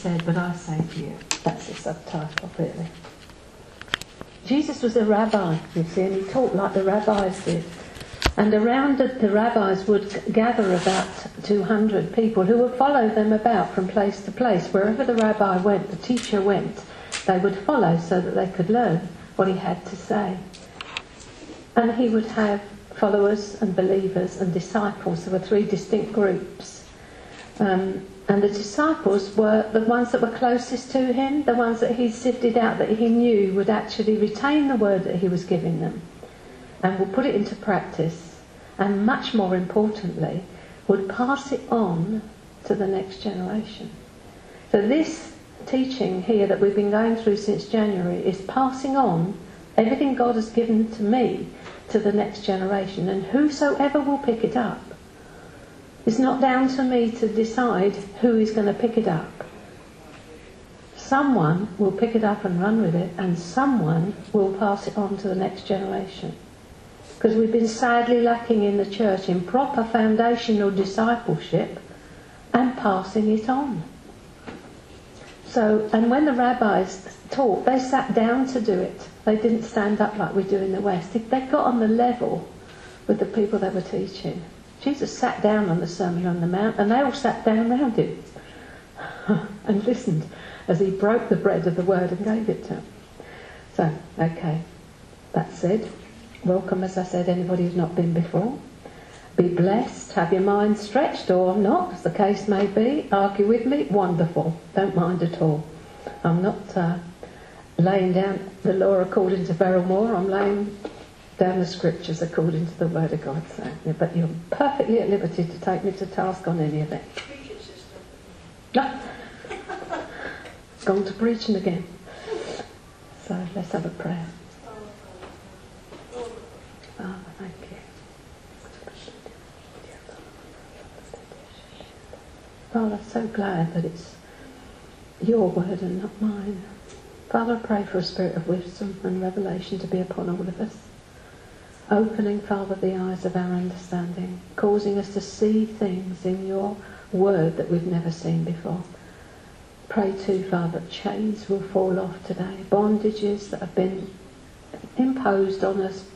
said, but I say to you. That's the subtitle, really. Jesus was a rabbi, you see, and he taught like the rabbis did. And around the rabbis would gather about 200 people who would follow them about from place to place. Wherever the rabbi went, the teacher went, they would follow so that they could learn what he had to say. And he would have followers and believers and disciples. There were three distinct groups. And the disciples were the ones that were closest to him, the ones that he sifted out that he knew would actually retain the word that he was giving them and would put it into practice, and much more importantly, would pass it on to the next generation. So this teaching here that we've been going through since January is passing on everything God has given to me to the next generation, and whosoever will pick it up. It's not down to me to decide who is going to pick it up. Someone will pick it up and run with it, and someone will pass it on to the next generation. Because we've been sadly lacking in the church in proper foundational discipleship and passing it on. So, and when the rabbis taught, they sat down to do it. They didn't stand up like we do in the West. They got on the level with the people they were teaching. Jesus sat down on the Sermon on the Mount, and they all sat down round him and listened as he broke the bread of the word and gave it to them. So, okay, that's it. Welcome, as I said, anybody who's not been before. Be blessed, have your mind stretched or not, as the case may be. Argue with me, wonderful, don't mind at all. I'm not laying down the law according to Beryl Moore, I'm laying down the scriptures according to the word of God. So, yeah, but you're perfectly at liberty to take me to task on any of it. No, it's gone to preaching again. So let's have a prayer. Father, I'm so glad that it's your word and not mine. Father, I pray for a spirit of wisdom and revelation to be upon all of us. Opening, Father, the eyes of our understanding, causing us to see things in your word that we've never seen before. Pray too, Father, that chains will fall off today, bondages that have been imposed on us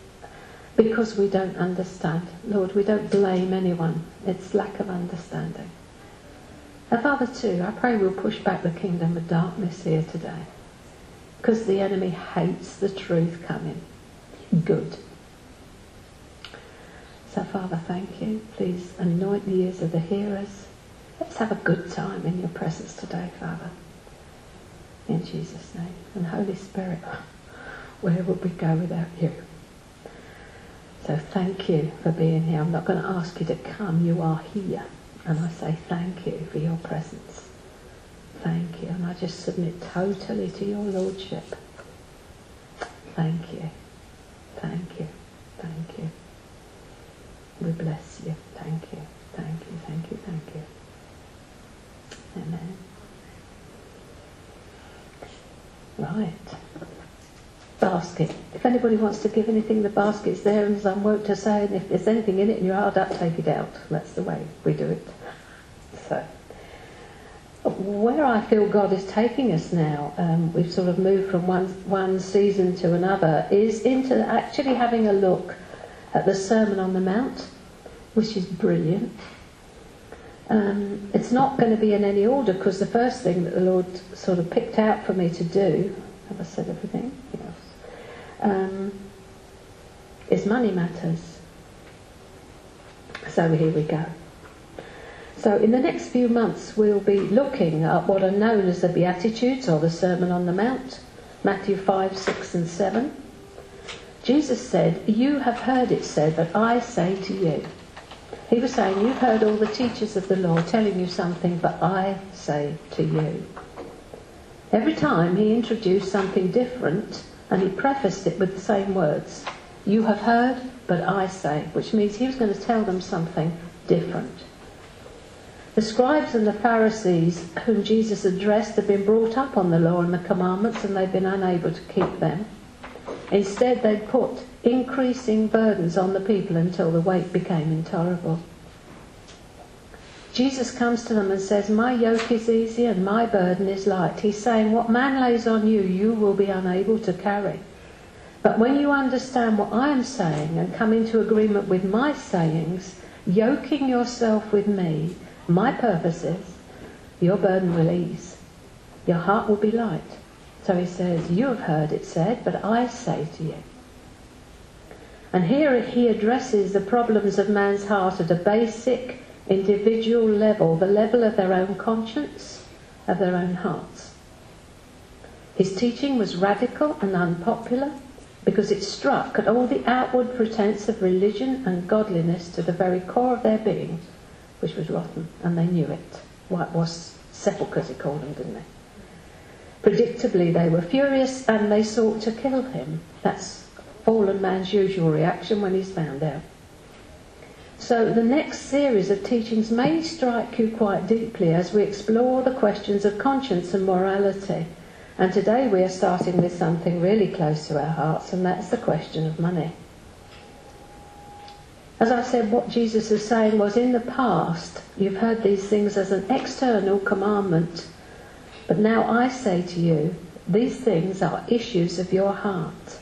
because we don't understand. Lord, we don't blame anyone. It's lack of understanding. And Father, too, I pray we'll push back the kingdom of darkness here today, because the enemy hates the truth coming. Good. So, Father, thank you. Please anoint the ears of the hearers. Let's have a good time in your presence today, Father. In Jesus' name. And Holy Spirit, where would we go without you? So thank you for being here. I'm not going to ask you to come. You are here. And I say thank you for your presence. Thank you. And I just submit totally to your lordship. Thank you. Thank you. Thank you. We bless you. Thank you. Thank you. Thank you. Thank you. Amen. Right. Basket. If anybody wants to give anything, the basket's there, and as I'm wont to say, and if there's anything in it and you're hard up, take it out. That's the way we do it. So, where I feel God is taking us now, we've sort of moved from one season to another, is into actually having a look at the Sermon on the Mount, which is brilliant. It's not going to be in any order, because the first thing that the Lord sort of picked out for me to do, have I said everything? Yes. Is money matters. So here we go. So in the next few months we'll be looking at what are known as the Beatitudes or the Sermon on the Mount, Matthew 5, 6 and 7. Jesus said, you have heard it said, but I say to you. He was saying, you've heard all the teachers of the law telling you something, but I say to you. Every time he introduced something different, and he prefaced it with the same words. You have heard, but I say, which means he was going to tell them something different. The scribes and the Pharisees whom Jesus addressed had been brought up on the law and the commandments, and they'd been unable to keep them. Instead, they'd put increasing burdens on the people until the weight became intolerable. Jesus comes to them and says, my yoke is easy and my burden is light. He's saying, what man lays on you, you will be unable to carry. But when you understand what I am saying and come into agreement with my sayings, yoking yourself with me, my purposes, your burden will ease. Your heart will be light. So he says, you have heard it said, but I say to you. And here he addresses the problems of man's heart at a basic individual level, the level of their own conscience, of their own hearts. His teaching was radical and unpopular because it struck at all the outward pretense of religion and godliness to the very core of their being, which was rotten, and they knew it. White was sepulchres, he called them, didn't they? Predictably, they were furious and they sought to kill him. That's fallen man's usual reaction when he's found out. So the next series of teachings may strike you quite deeply as we explore the questions of conscience and morality. And today we are starting with something really close to our hearts, and that's the question of money. As I said, what Jesus was saying was, in the past, you've heard these things as an external commandment, but now I say to you, these things are issues of your heart.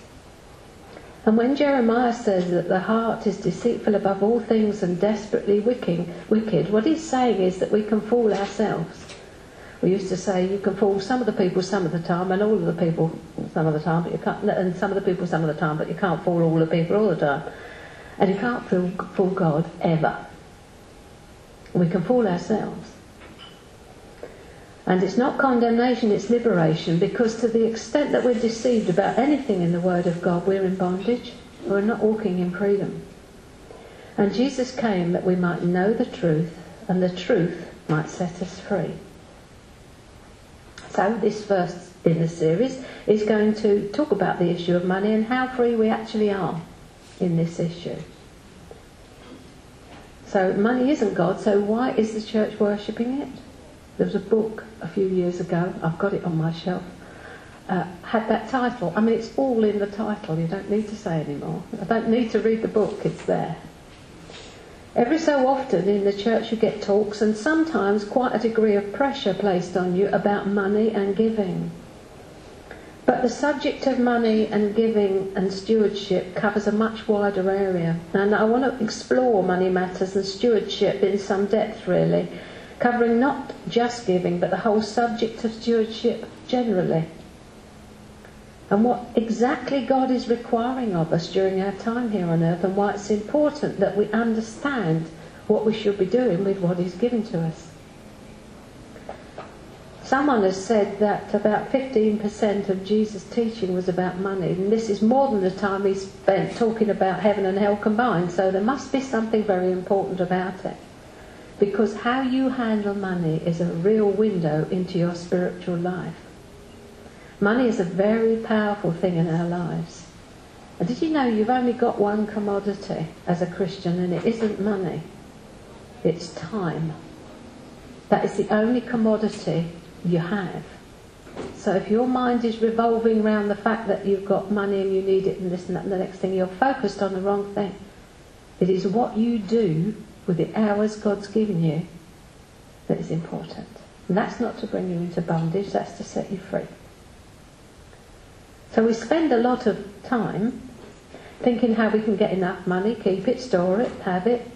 And when Jeremiah says that the heart is deceitful above all things and desperately wicked, what he's saying is that we can fool ourselves. We used to say you can fool some of the people some of the time, and all of the people some of the time, but you can't, and some of the people some of the time, but you can't fool all the people all the time. And you can't fool God ever. We can fool ourselves. And it's not condemnation, it's liberation, because to the extent that we're deceived about anything in the Word of God, we're in bondage. We're not walking in freedom. And Jesus came that we might know the truth, and the truth might set us free. So this verse in the series is going to talk about the issue of money and how free we actually are in this issue. So money isn't God, so why is the church worshipping it? There was a book a few years ago, I've got it on my shelf, had that title. I mean, it's all in the title, you don't need to say anymore. I don't need to read the book, it's there. Every so often in the church you get talks, and sometimes quite a degree of pressure placed on you about money and giving. But the subject of money and giving and stewardship covers a much wider area, and I want to explore money matters and stewardship in some depth, really, covering not just giving, but the whole subject of stewardship generally. And what exactly God is requiring of us during our time here on earth, and why it's important that we understand what we should be doing with what is given to us. Someone has said that about 15% of Jesus' teaching was about money, and this is more than the time he spent talking about heaven and hell combined, so there must be something very important about it. Because how you handle money is a real window into your spiritual life. Money is a very powerful thing in our lives. And did you know you've only got one commodity as a Christian, and it isn't money? It's time. That is the only commodity you have. So if your mind is revolving around the fact that you've got money and you need it and this and that and the next thing, you're focused on the wrong thing. It is what you do with the hours God's given you that is important. And that's not to bring you into bondage, that's to set you free. So we spend a lot of time thinking how we can get enough money, keep it, store it, have it,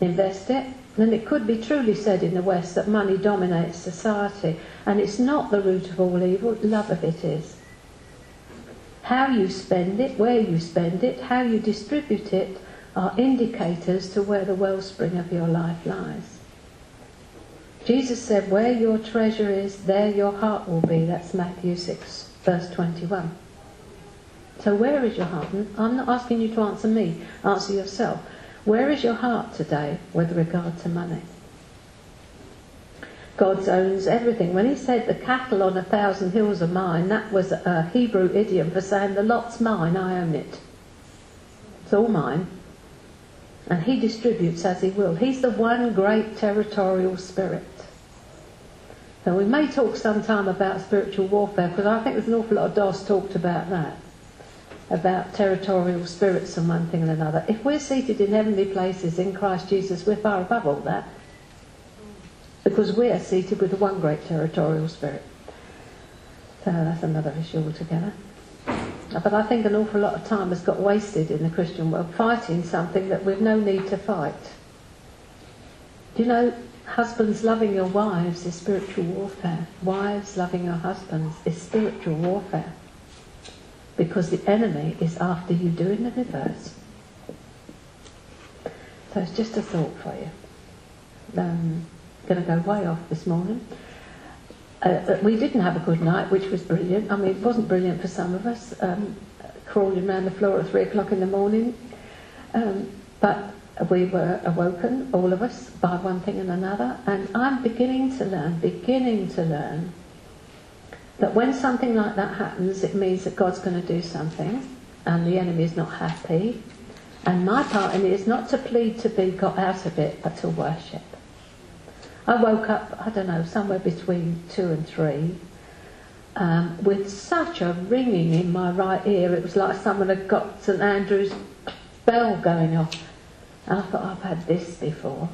invest it. And it could be truly said in the West that money dominates society, and it's not the root of all evil, love of it is. How you spend it, where you spend it, how you distribute it, are indicators to where the wellspring of your life lies. Jesus said, where your treasure is, there your heart will be. That's Matthew 6, verse 21. So where is your heart? And I'm not asking you to answer me, answer yourself. Where is your heart today with regard to money? God owns everything. When he said the cattle on 1,000 hills are mine, that was a Hebrew idiom for saying the lot's mine, I own it. It's all mine. And he distributes as he will. He's the one great territorial spirit. Now we may talk sometime about spiritual warfare, because I think there's an awful lot of DOS talked about that, about territorial spirits and one thing and another. If we're seated in heavenly places in Christ Jesus, we're far above all that. because we are seated with the one great territorial spirit. So that's another issue altogether. But I think an awful lot of time has got wasted in the Christian world fighting something that we've no need to fight. You know, husbands loving your wives is spiritual warfare. Wives loving your husbands is spiritual warfare. Because the enemy is after you doing the reverse. So it's just a thought for you. Going to go way off this morning. We didn't have a good night, which was brilliant. I mean, it wasn't brilliant for some of us, crawling around the floor at 3 o'clock in the morning. But we were awoken, all of us, by one thing and another. And I'm beginning to learn that when something like that happens, it means that God's going to do something and the enemy is not happy. And my part in it is not to plead to be got out of it, but to worship. I woke up, I don't know, somewhere between 2 and 3, with such a ringing in my right ear. It was like someone had got St Andrew's bell going off. And I thought, I've had this before.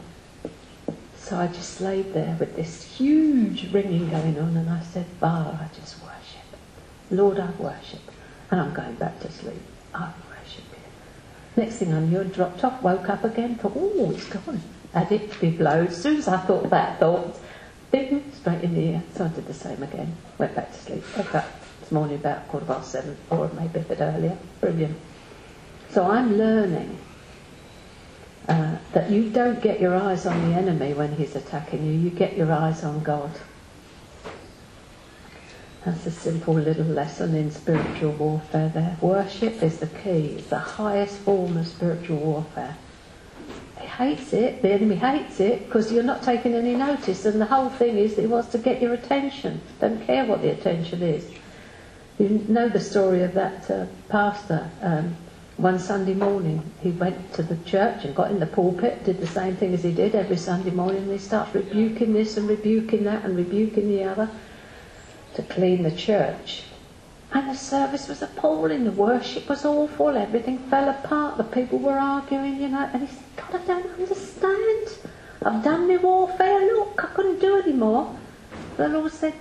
So I just laid there with this huge ringing going on, and I said, Father, I just worship. Lord, I worship. And I'm going back to sleep. I worship you. Next thing I knew, I dropped off, woke up again, thought, oh, it's gone. Had it to be blowed. As soon as I thought that thought, bing, straight in the ear. So I did the same again. Went back to sleep. Woke up this morning about 7:15, or maybe a bit earlier. Brilliant. So I'm learning that you don't get your eyes on the enemy when he's attacking you. You get your eyes on God. That's a simple little lesson in spiritual warfare there. Worship is the key. It's the highest form of spiritual warfare. Hates it, the enemy hates it, because you're not taking any notice, and the whole thing is that he wants to get your attention. Don't care what the attention is. You know the story of that pastor. One Sunday morning he went to the church and got in the pulpit, did the same thing as he did every Sunday morning, and he starts rebuking this and rebuking that and rebuking the other to clean the church. And the service was appalling, the worship was awful, everything fell apart, the people were arguing, you know. And he said, God, I don't understand. I've done my warfare, look, I couldn't do any more. The Lord said,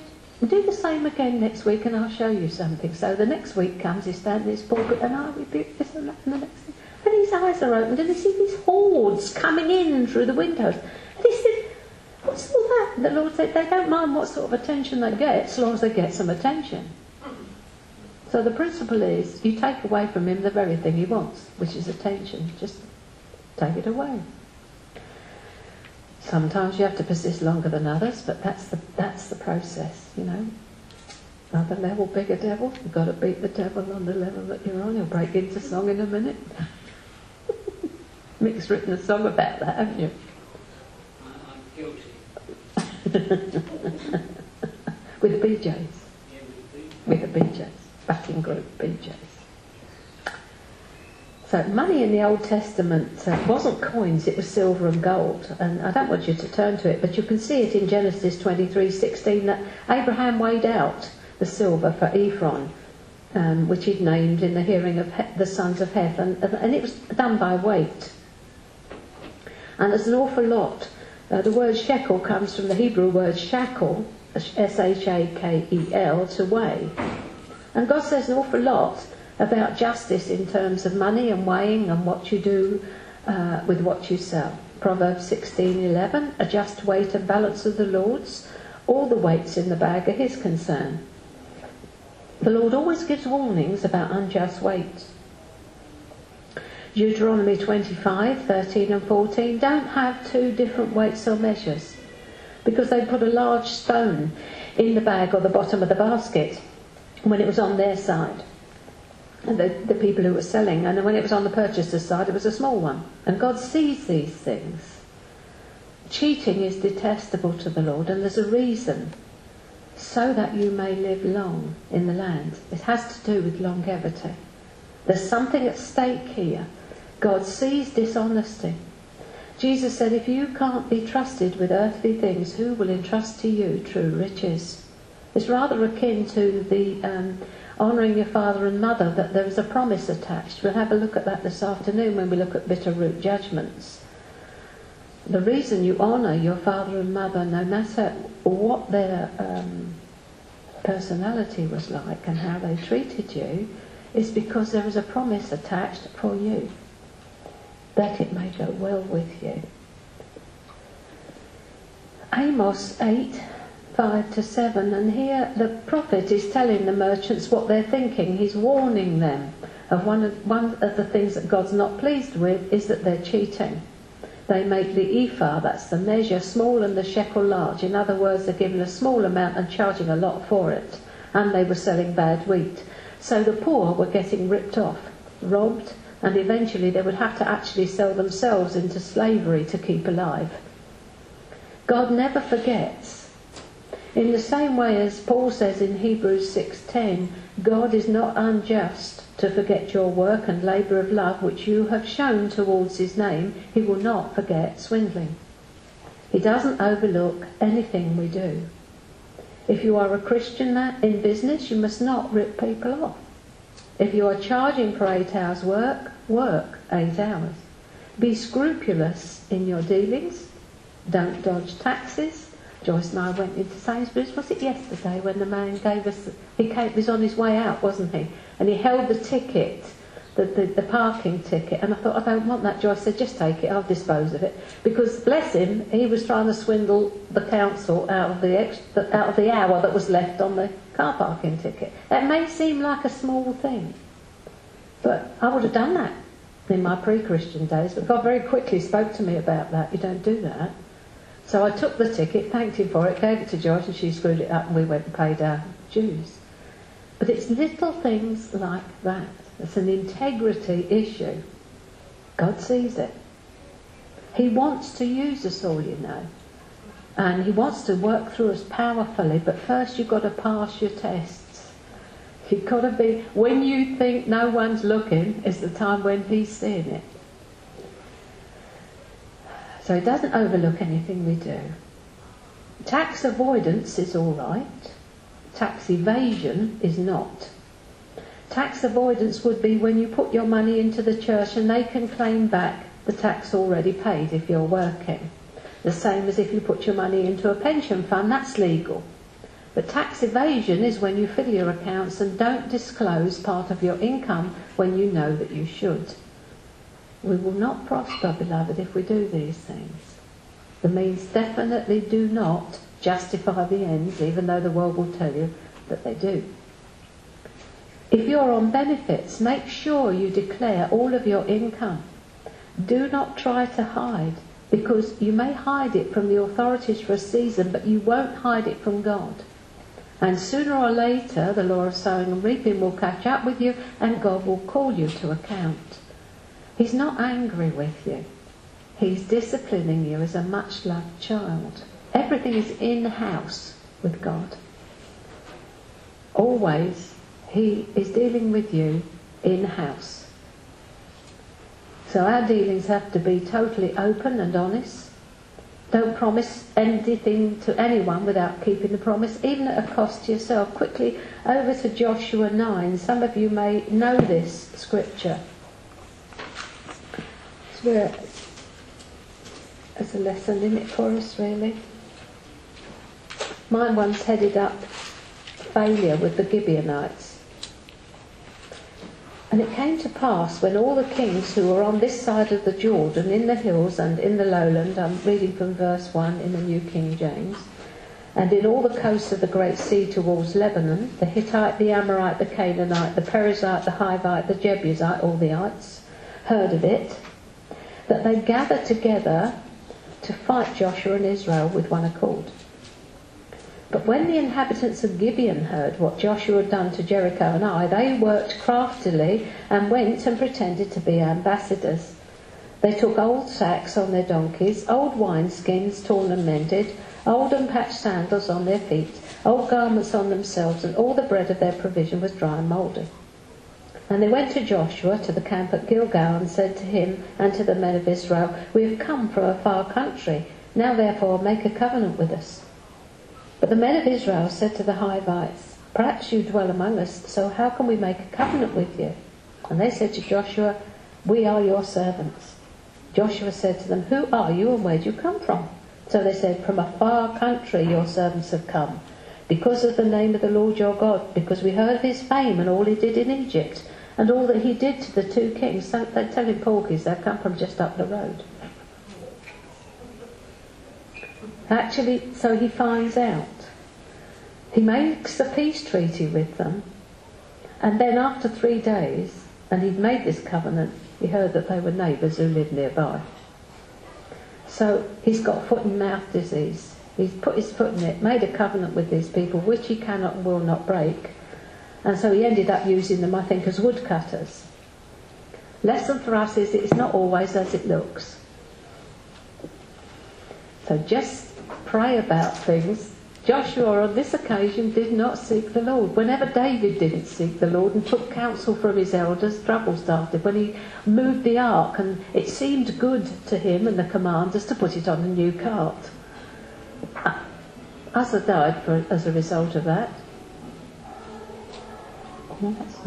do the same again next week and I'll show you something. So the next week comes, he's standing in his pulpit, and I rebuke this and that and the next thing. And his eyes are opened and he sees these hordes coming in through the windows. And he said, what's all that? And the Lord said, they don't mind what sort of attention they get, as long as they get some attention. So the principle is, you take away from him the very thing he wants, which is attention. Just take it away. Sometimes you have to persist longer than others, but that's the process, you know. Another level, bigger devil. You've got to beat the devil on the level that you're on. He'll break into song in a minute. Mick's written a song about that, haven't you? I'm guilty. With the BJs. Yeah, with the BJs. Backing group, BJs. So money in the Old Testament wasn't coins, it was silver and gold. And I don't want you to turn to it, but you can see it in Genesis 23:16 that Abraham weighed out the silver for Ephron, which he'd named in the hearing of the sons of Heth. And it was done by weight. And there's an awful lot. The word shekel comes from the Hebrew word shakel, S-H-A-K-E-L, to weigh. And God says an awful lot about justice in terms of money and weighing and what you do with what you sell. Proverbs 16:11, a just weight and balance of the Lord's, all the weights in the bag are his concern. The Lord always gives warnings about unjust weights. Deuteronomy 25:13 and 14, don't have two different weights or measures, because they put a large stone in the bag or the bottom of the basket when it was on their side, and the people who were selling, and when it was on the purchaser's side, it was a small one. And God sees these things. Cheating is detestable to the Lord, and there's a reason, so that you may live long in the land. It has to do with longevity. There's something at stake here. God sees dishonesty. Jesus said, if you can't be trusted with earthly things, who will entrust to you true riches? It's rather akin to the honouring your father and mother, that there is a promise attached. We'll have a look at that this afternoon when we look at bitter root judgments. the reason you honour your father and mother, no matter what their personality was like and how they treated you, is because there is a promise attached for you that it may go well with you. Amos 8:5-7, and here the prophet is telling the merchants what they're thinking. He's warning them of one of the things that God's not pleased with is that they're cheating. They make the ephah, that's the measure, small, and the shekel large. In other words, they're given a small amount and charging a lot for it. And they were selling bad wheat. So the poor were getting ripped off, robbed, and eventually they would have to actually sell themselves into slavery to keep alive. God never forgets. In the same way as Paul says in Hebrews 6:10, God is not unjust to forget your work and labour of love which you have shown towards his name. He will not forget swindling. He doesn't overlook anything we do. If you are a Christian in business, you must not rip people off. If you are charging for 8 hours work, work 8 hours. Be scrupulous in your dealings. Don't dodge taxes. Joyce and I went into Sainsbury's, was it yesterday, when the man gave us, he was on his way out, wasn't he? And he held the ticket, the parking ticket, and I thought, I don't want that. Joyce said, just take it, I'll dispose of it. Because, bless him, he was trying to swindle the council out of the hour that was left on the car parking ticket. That may seem like a small thing, but I would have done that in my pre-Christian days, but God very quickly spoke to me about that. You don't do that. So I took the ticket, thanked him for it, gave it to George, and she screwed it up, and we went and paid our dues. But it's little things like that. It's an integrity issue. God sees it. He wants to use us all, you know. And he wants to work through us powerfully, but first you've got to pass your tests. You've got to be, when you think no one's looking, is the time when he's seeing it. So he doesn't overlook anything we do. Tax avoidance is all right. Tax evasion is not. Tax avoidance would be when you put your money into the church and they can claim back the tax already paid if you're working. The same as if you put your money into a pension fund, that's legal. But tax evasion is when you fiddle your accounts and don't disclose part of your income when you know that you should. We will not prosper, beloved, if we do these things. The means definitely do not justify the ends, even though the world will tell you that they do. If you're on benefits, make sure you declare all of your income. Do not try to hide, because you may hide it from the authorities for a season, but you won't hide it from God. And sooner or later, the law of sowing and reaping will catch up with you, and God will call you to account. He's not angry with you. He's disciplining you as a much-loved child. Everything is in-house with God. Always, he is dealing with you in-house. So our dealings have to be totally open and honest. Don't promise anything to anyone without keeping the promise, even at a cost to yourself. Quickly, over to Joshua 9. Some of you may know this scripture. There's a lesson in it for us, really. Mine once headed up failure with the Gibeonites. And it came to pass when all the kings who were on this side of the Jordan, in the hills and in the lowland, I'm reading from verse 1 in the New King James, and in all the coasts of the great sea towards Lebanon, the Hittite, the Amorite, the Canaanite, the Perizzite, the Hivite, the Jebusite, all the ites, heard of it, that they gathered together to fight Joshua and Israel with one accord. But when the inhabitants of Gibeon heard what Joshua had done to Jericho and Ai, they worked craftily and went and pretended to be ambassadors. They took old sacks on their donkeys, old wineskins torn and mended, old and patched sandals on their feet, old garments on themselves, and all the bread of their provision was dry and mouldy. And they went to Joshua, to the camp at Gilgal, and said to him and to the men of Israel, "We have come from a far country. Now therefore make a covenant with us." But the men of Israel said to the Hivites, "Perhaps you dwell among us, so how can we make a covenant with you?" And they said to Joshua, "We are your servants. Joshua said to them, "Who are you and where do you come from?" So they said, "From a far country your servants have come, because of the name of the Lord your God, because we heard of his fame and all he did in Egypt, and all that he did to the two kings." So they're telling porkies they've come from just up the road. Actually, so he finds out. He makes a peace treaty with them, and then after 3 days, and he'd made this covenant, he heard that they were neighbours who lived nearby. So he's got foot and mouth disease. He's put his foot in it, made a covenant with these people, which he cannot and will not break. And so he ended up using them, I think, as woodcutters. Lesson for us is it's not always as it looks. So just pray about things. Joshua on this occasion did not seek the Lord. Whenever David didn't seek the Lord and took counsel from his elders, trouble started. When he moved the ark and it seemed good to him and the commanders to put it on a new cart. Uzzah died as a result of that. Oh, that's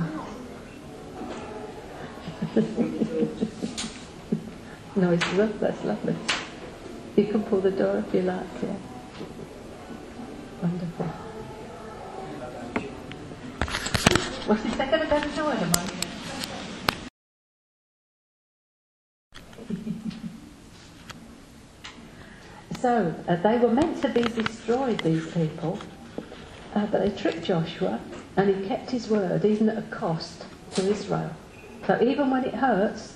nice. No, it's rough, that's lovely. You can pull the door if you like, yeah. Wonderful. What's the second of that door, am I? So, they were meant to be destroyed, these people, but they tricked Joshua, and he kept his word, even at a cost to Israel. So even when it hurts,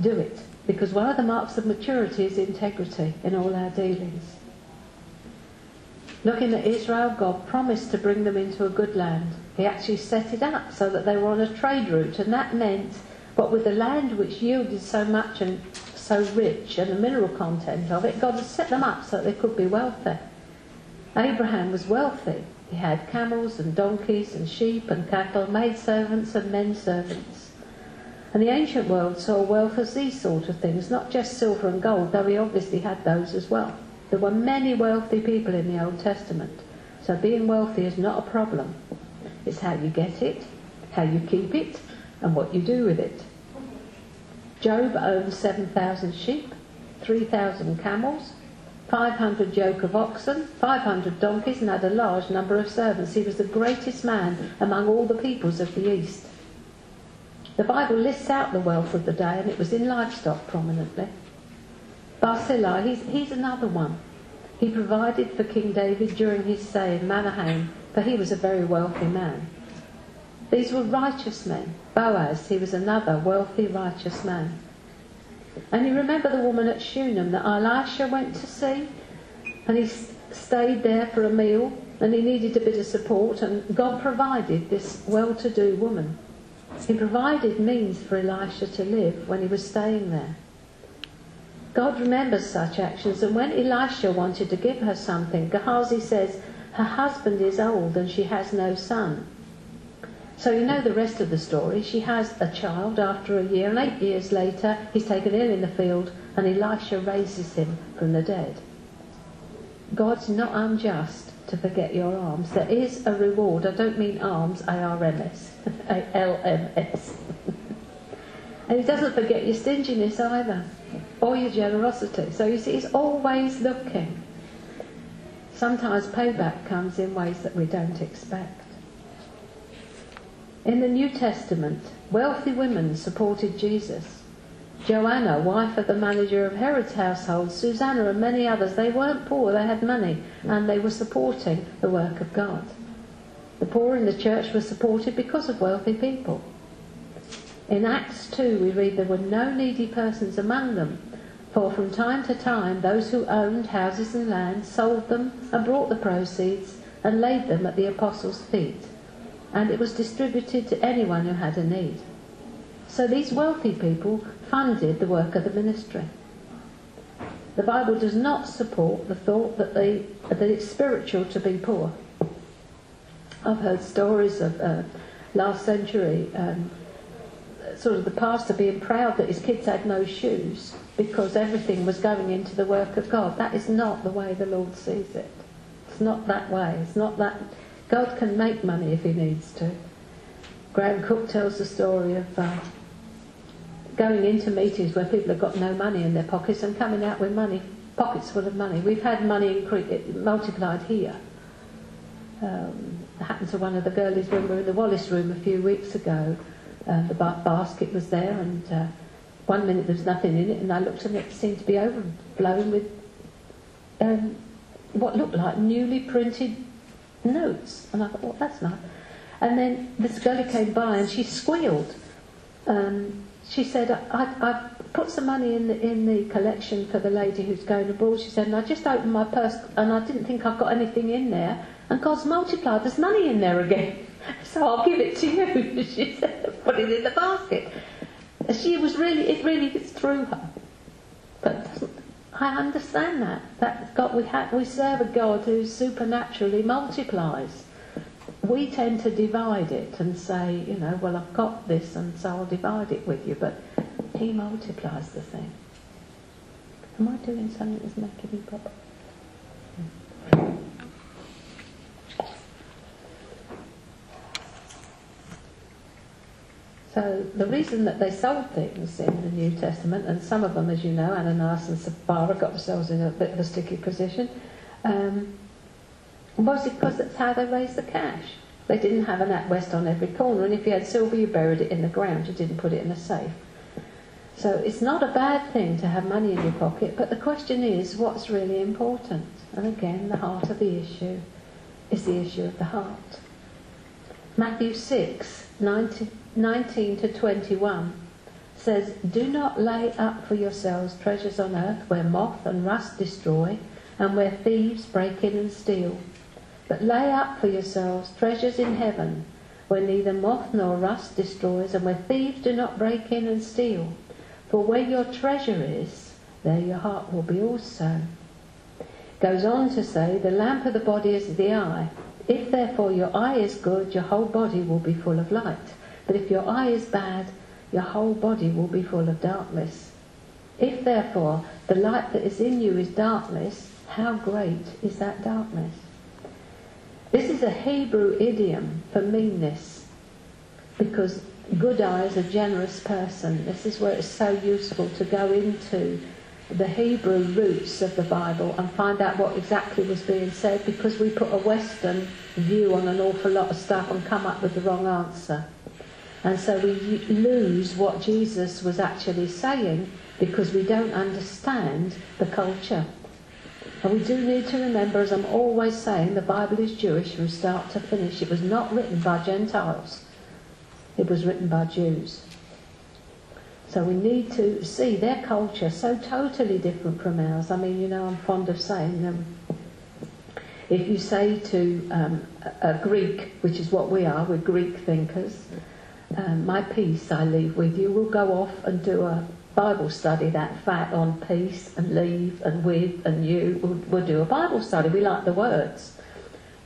do it, because one of the marks of maturity is integrity in all our dealings. Looking at Israel, God promised to bring them into a good land. He actually set it up so that they were on a trade route, and that meant, but with the land which yielded so much and so rich and the mineral content of it, God had set them up so that they could be wealthy. Abraham was wealthy. He had camels and donkeys and sheep and cattle, maidservants and menservants. And the ancient world saw wealth as these sort of things, not just silver and gold, though he obviously had those as well. There were many wealthy people in the Old Testament, so being wealthy is not a problem. It's how you get it, how you keep it, and what you do with it. Job owned 7,000 sheep, 3,000 camels, 500 yoke of oxen, 500 donkeys, and had a large number of servants. He was the greatest man among all the peoples of the East. The Bible lists out the wealth of the day, and it was in livestock prominently. Barzillai, he's another one. He provided for King David during his stay in Manahem, for he was a very wealthy man. These were righteous men. Boaz, he was another wealthy, righteous man. And you remember the woman at Shunem that Elisha went to see? And he stayed there for a meal, and he needed a bit of support, and God provided this well-to-do woman. He provided means for Elisha to live when he was staying there. God remembers such actions, and when Elisha wanted to give her something, Gehazi says, her husband is old and she has no son. So you know the rest of the story. She has a child after a year, and 8 years later he's taken ill in the field, and Elisha raises him from the dead. God's not unjust to forget your alms. There is a reward. I don't mean alms, A-R-M-S, A-L-M-S. And he doesn't forget your stinginess either, or your generosity. So you see, it's always looking. Sometimes payback comes in ways that we don't expect. In the New Testament, wealthy women supported Jesus. Joanna, wife of the manager of Herod's household, Susanna and many others, they weren't poor, they had money, and they were supporting the work of God. The poor in the church were supported because of wealthy people. In Acts 2 we read there were no needy persons among them, for from time to time those who owned houses and land sold them and brought the proceeds and laid them at the apostles' feet, and it was distributed to anyone who had a need. So these wealthy people funded the work of the ministry. The Bible does not support the thought that it's spiritual to be poor. I've heard stories of last century sort of the pastor being proud that his kids had no shoes because everything was going into the work of God. That is not the way the Lord sees it. It's not that way. It's not that. God can make money if he needs to. Graham Cook tells the story of going into meetings where people have got no money in their pockets and coming out with money, pockets full of money. We've had money multiplied here. It happened to one of the girlies when we were in the Wallace room a few weeks ago. The basket was there, and one minute there was nothing in it, and I looked and it seemed to be overblown with what looked like newly printed notes. And I thought, well, that's nice. And then this girlie came by and she squealed. She said, I've put some money in the collection for the lady who's going abroad. She said, and I just opened my purse and I didn't think I've got anything in there. And God's multiplied, there's money in there again. So I'll give it to you. She said, put it in the basket. She was really, it really gets through her. But I understand that God, we serve a God who supernaturally multiplies. We tend to divide it and say, you know, well, I've got this and so I'll divide it with you, but he multiplies the thing. Am I doing something that's making me pop? So the reason that they sold things in the New Testament, and some of them, as you know, Ananias and Sapphira got themselves in a bit of a sticky position, was because that's how they raised the cash. They didn't have an NatWest on every corner, and if you had silver, you buried it in the ground, you didn't put it in a safe. So it's not a bad thing to have money in your pocket, but the question is, what's really important? And again, the heart of the issue is the issue of the heart. Matthew 6, 19 to 21 says, "Do not lay up for yourselves treasures on earth where moth and rust destroy, and where thieves break in and steal. But lay up for yourselves treasures in heaven, where neither moth nor rust destroys, and where thieves do not break in and steal. For where your treasure is, there your heart will be also." Goes on to say, "The lamp of the body is the eye. If therefore your eye is good, your whole body will be full of light. But if your eye is bad, your whole body will be full of darkness. If therefore the light that is in you is darkness, how great is that darkness?" This is a Hebrew idiom for meanness, because good eye is a generous person. This is where it's so useful to go into the Hebrew roots of the Bible and find out what exactly was being said, because we put a Western view on an awful lot of stuff and come up with the wrong answer. And so we lose what Jesus was actually saying because we don't understand the culture. And we do need to remember, as I'm always saying, the Bible is Jewish from start to finish. It was not written by Gentiles. It was written by Jews. So we need to see their culture so totally different from ours. I mean, you know, I'm fond of saying that if you say to a Greek, which is what we are, we're Greek thinkers, "My peace I leave with you," we'll go off and do a Bible study that fat on peace and leave and with and you. We'll do a Bible study. We like the words.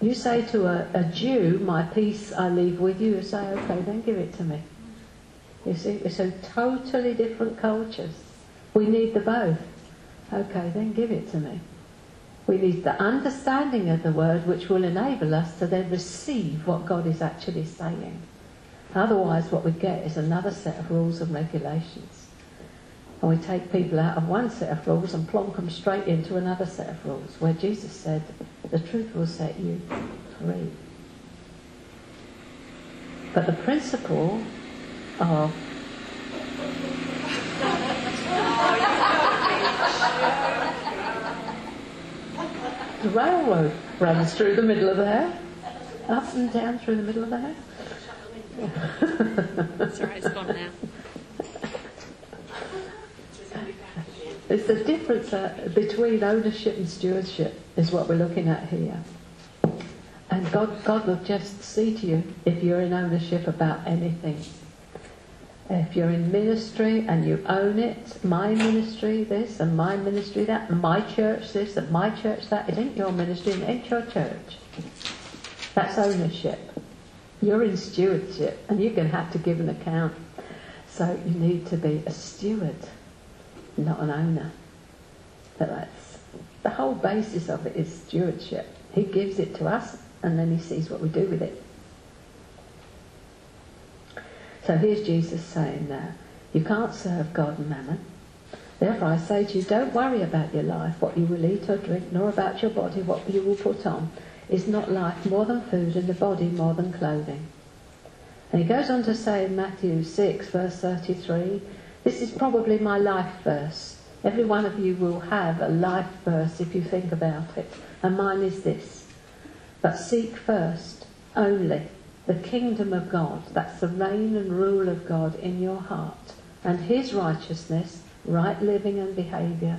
You say to a Jew, "My peace I leave with you," you say, "Okay, then give it to me." You see, it's a totally different cultures. We need the both. "Okay, then give it to me." We need the understanding of the word, which will enable us to then receive what God is actually saying. Otherwise, what we get is another set of rules and regulations. And we take people out of one set of rules and plonk them straight into another set of rules, where Jesus said, "The truth will set you free." But the principle of... The railroad runs through the middle of the house, up and down through the middle of the house. It's all right, it's gone now. It's the difference between ownership and stewardship is what we're looking at here. And God will just see to you if you're in ownership about anything. If you're in ministry and you own it, my ministry this and my ministry that, and my church this and my church that, it ain't your ministry and it ain't your church. That's ownership. You're in stewardship, and you're going to have to give an account. So you need to be a steward, not an owner. But that's the whole basis of it, is stewardship. He gives it to us, and then he sees what we do with it. So here's Jesus saying now, You can't serve God and mammon. Therefore I say to you, don't worry about your life, what you will eat or drink, nor about your body, what you will put on. Is not life more than food, and the body more than clothing? And he goes on to say in Matthew 6, verse 33, this is probably my life verse. Every one of you will have a life verse if you think about it. And mine is this: but seek first, only, the kingdom of God, that's the reign and rule of God in your heart, and his righteousness, right living and behaviour,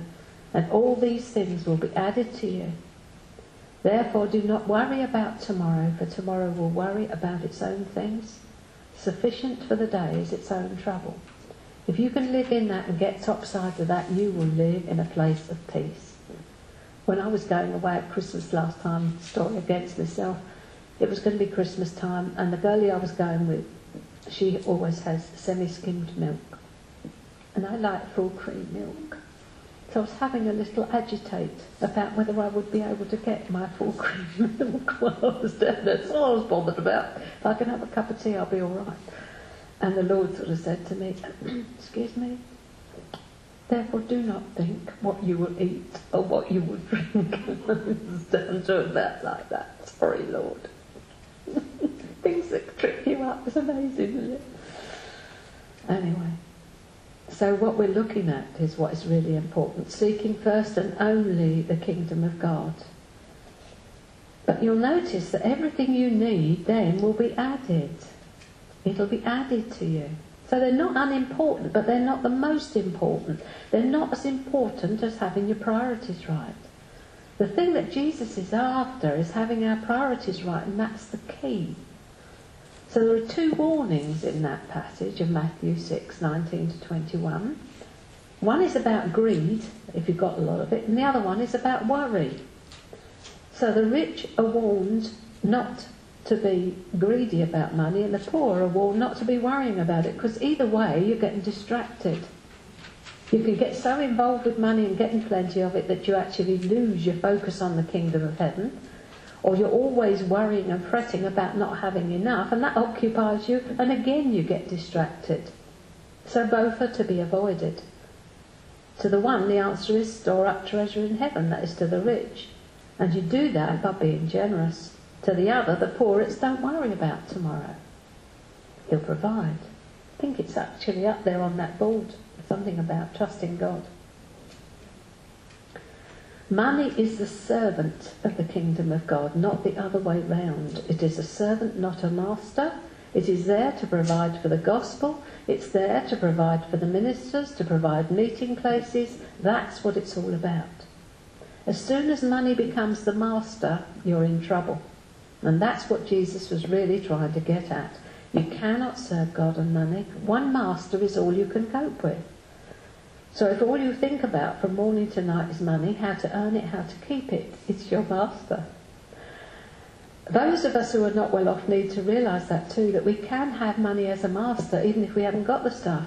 and all these things will be added to you. Therefore do not worry about tomorrow, for tomorrow will worry about its own things. Sufficient for the day is its own trouble. If you can live in that and get topside to that, you will live in a place of peace. When I was going away at Christmas last time, story against myself, it was going to be Christmas time, and the girlie I was going with, she always has semi-skimmed milk. And I like full cream milk. So I was having a little agitate about whether I would be able to get my full cream milk while I was down there. That's all I was bothered about. If I can have a cup of tea, I'll be all right. And the Lord sort of said to me, excuse me, therefore do not think what you will eat or what you will drink. Stand to about like that. Sorry, Lord. Things that trip you up is amazing, isn't it? Anyway, so what we're looking at is what is really important. Seeking first and only the kingdom of God. But you'll notice that everything you need then will be added. It'll be added to you. So they're not unimportant, but they're not the most important. They're not as important as having your priorities right. The thing that Jesus is after is having our priorities right, and that's the key. So there are two warnings in that passage of Matthew 6, 19 to 21. One is about greed, if you've got a lot of it, and the other one is about worry. So the rich are warned not to be greedy about money, and the poor are warned not to be worrying about it, because either way you're getting distracted. You can get so involved with money and getting plenty of it that you actually lose your focus on the kingdom of heaven, or you're always worrying and fretting about not having enough, and that occupies you, and again you get distracted. So both are to be avoided. To the one, the answer is store up treasure in heaven, that is to the rich, and you do that by being generous. To the other, the poor, it's don't worry about tomorrow. He'll provide. I think it's actually up there on that board, something about trusting God. Money is the servant of the kingdom of God, not the other way round. It is a servant, not a master. It is there to provide for the gospel. It's there to provide for the ministers, to provide meeting places. That's what it's all about. As soon as money becomes the master, you're in trouble. And that's what Jesus was really trying to get at. You cannot serve God and money. One master is all you can cope with. So if all you think about from morning to night is money, how to earn it, how to keep it, it's your master. Those of us who are not well off need to realise that too, that we can have money as a master even if we haven't got the stuff,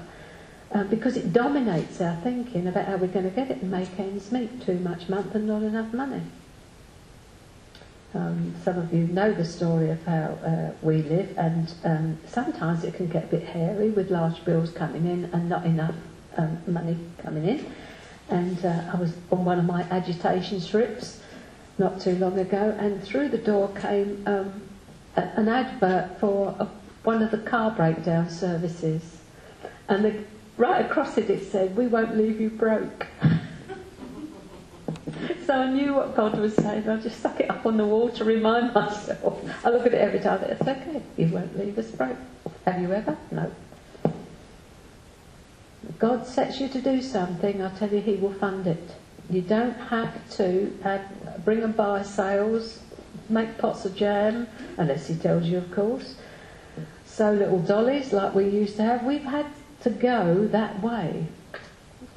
because it dominates our thinking about how we're going to get it and make ends meet. Too much month and not enough money. Some of you know the story of how we live, and sometimes it can get a bit hairy with large bills coming in and not enough money coming in. And I was on one of my agitation trips not too long ago, and through the door came an advert for one of the car breakdown services, and right across it said, "We won't leave you broke." So I knew what God was saying. I just suck it up on the wall to remind myself. I look at it every time. It's okay. You won't leave us broke. Have you ever? No. God sets you to do something, I tell you, he will fund it. You don't have to bring and buy sales, make pots of jam, unless he tells you, of course. Sow little dollies like we used to have. We've had to go that way.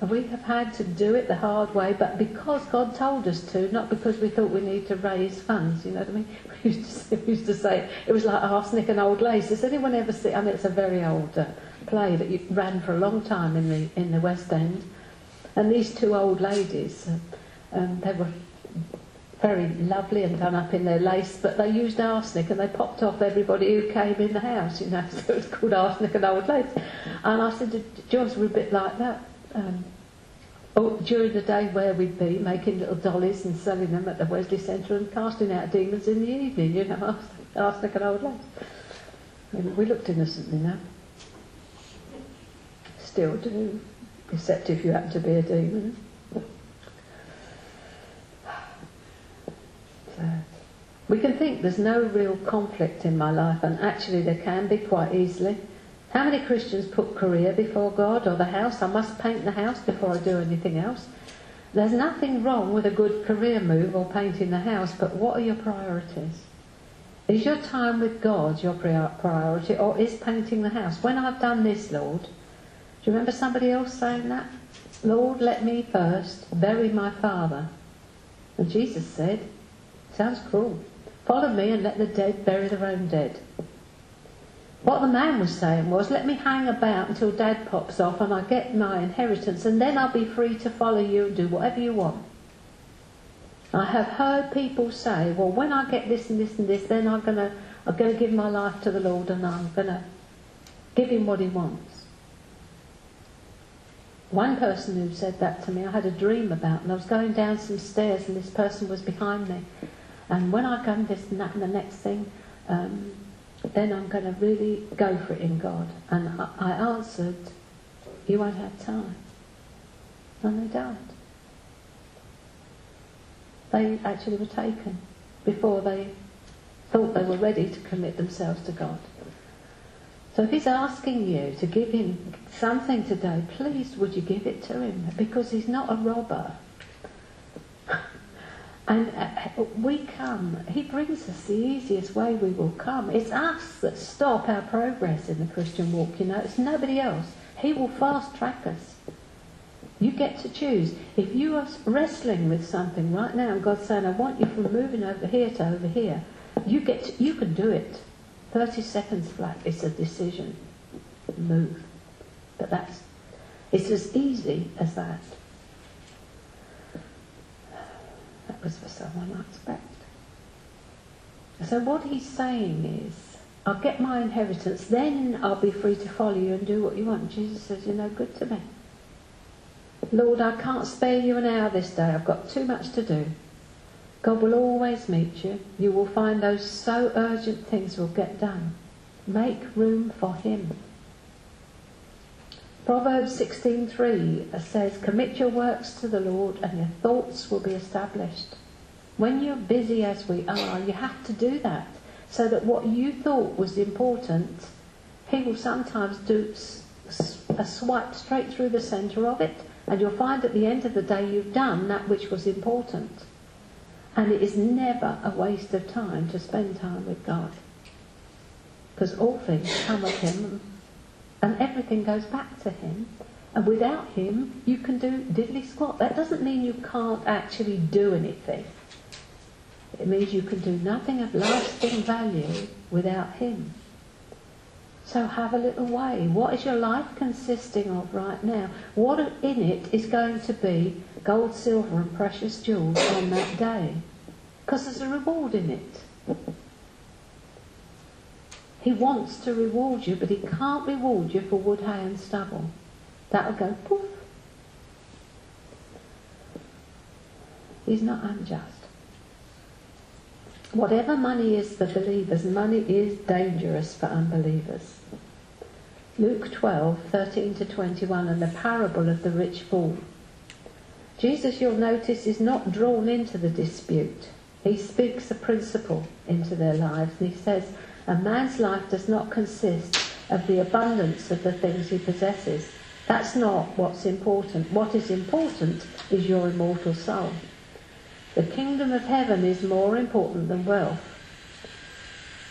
We have had to do it the hard way, but because God told us to, not because we thought we need to raise funds, you know what I mean? We used to say, it was like arsenic and old lace. Does anyone ever see, I mean, it's a very old play that you ran for a long time in the West End. And these two old ladies, they were very lovely and done up in their lace, but they used arsenic and they popped off everybody who came in the house, you know, so it's called arsenic and old lace. And I said to Joyce, we're a bit like that. During the day where we'd be making little dollies and selling them at the Wesley Centre and casting out demons in the evening, you know, arsenic and old lace. We looked innocent enough. Still do, except if you happen to be a demon. We can think there's no real conflict in my life, and actually there can be quite easily. How many Christians put career before God or the house? I must paint the house before I do anything else. There's nothing wrong with a good career move or painting the house, but what are your priorities? Is your time with God your priority, or is painting the house? When I've done this, Lord, do you remember somebody else saying that? Lord, let me first bury my father. And Jesus said, sounds cruel, follow me and let the dead bury their own dead. What the man was saying was, let me hang about until Dad pops off and I get my inheritance, and then I'll be free to follow you and do whatever you want. I have heard people say, well, when I get this and this and this, then I'm going to give my life to the Lord and I'm going to give him what he wants. One person who said that to me, I had a dream about, and I was going down some stairs and this person was behind me. And when I've done this and that and the next thing, then I'm going to really go for it in God. And I answered, you won't have time. And they died. They actually were taken before they thought they were ready to commit themselves to God. So if he's asking you to give him something today, please would you give it to him, because he's not a robber. And we come, he brings us the easiest way we will come. It's us that stop our progress in the Christian walk, you know, it's nobody else. He will fast track us. You get to choose. If you are wrestling with something right now and God's saying, I want you from moving over here to over here, you can do it. 30 seconds flat, it's a decision. Move. But it's as easy as that. That was for someone I expect. So what he's saying is, I'll get my inheritance, then I'll be free to follow you and do what you want. Jesus says, you're no good to me. Lord, I can't spare you an hour this day. I've got too much to do. God will always meet you. You will find those so urgent things will get done. Make room for him. Proverbs 16:3 says, commit your works to the Lord and your thoughts will be established. When you're busy as we are, you have to do that, so that what you thought was important, he will sometimes do a swipe straight through the centre of it, and you'll find at the end of the day you've done that which was important. And it is never a waste of time to spend time with God, because all things come of him. And everything goes back to him. And without him, you can do diddly squat. That doesn't mean you can't actually do anything. It means you can do nothing of lasting value without him. So have a little way. What is your life consisting of right now? What in it is going to be gold, silver and precious jewels on that day? Because there's a reward in it. He wants to reward you, but he can't reward you for wood, hay and stubble. That'll go poof. He's not unjust. Whatever money is for believers, money is dangerous for unbelievers. Luke 12:13 to 21, and the parable of the rich fool. Jesus, you'll notice, is not drawn into the dispute. He speaks a principle into their lives, and he says, a man's life does not consist of the abundance of the things he possesses. That's not what's important. What is important is your immortal soul. The kingdom of heaven is more important than wealth.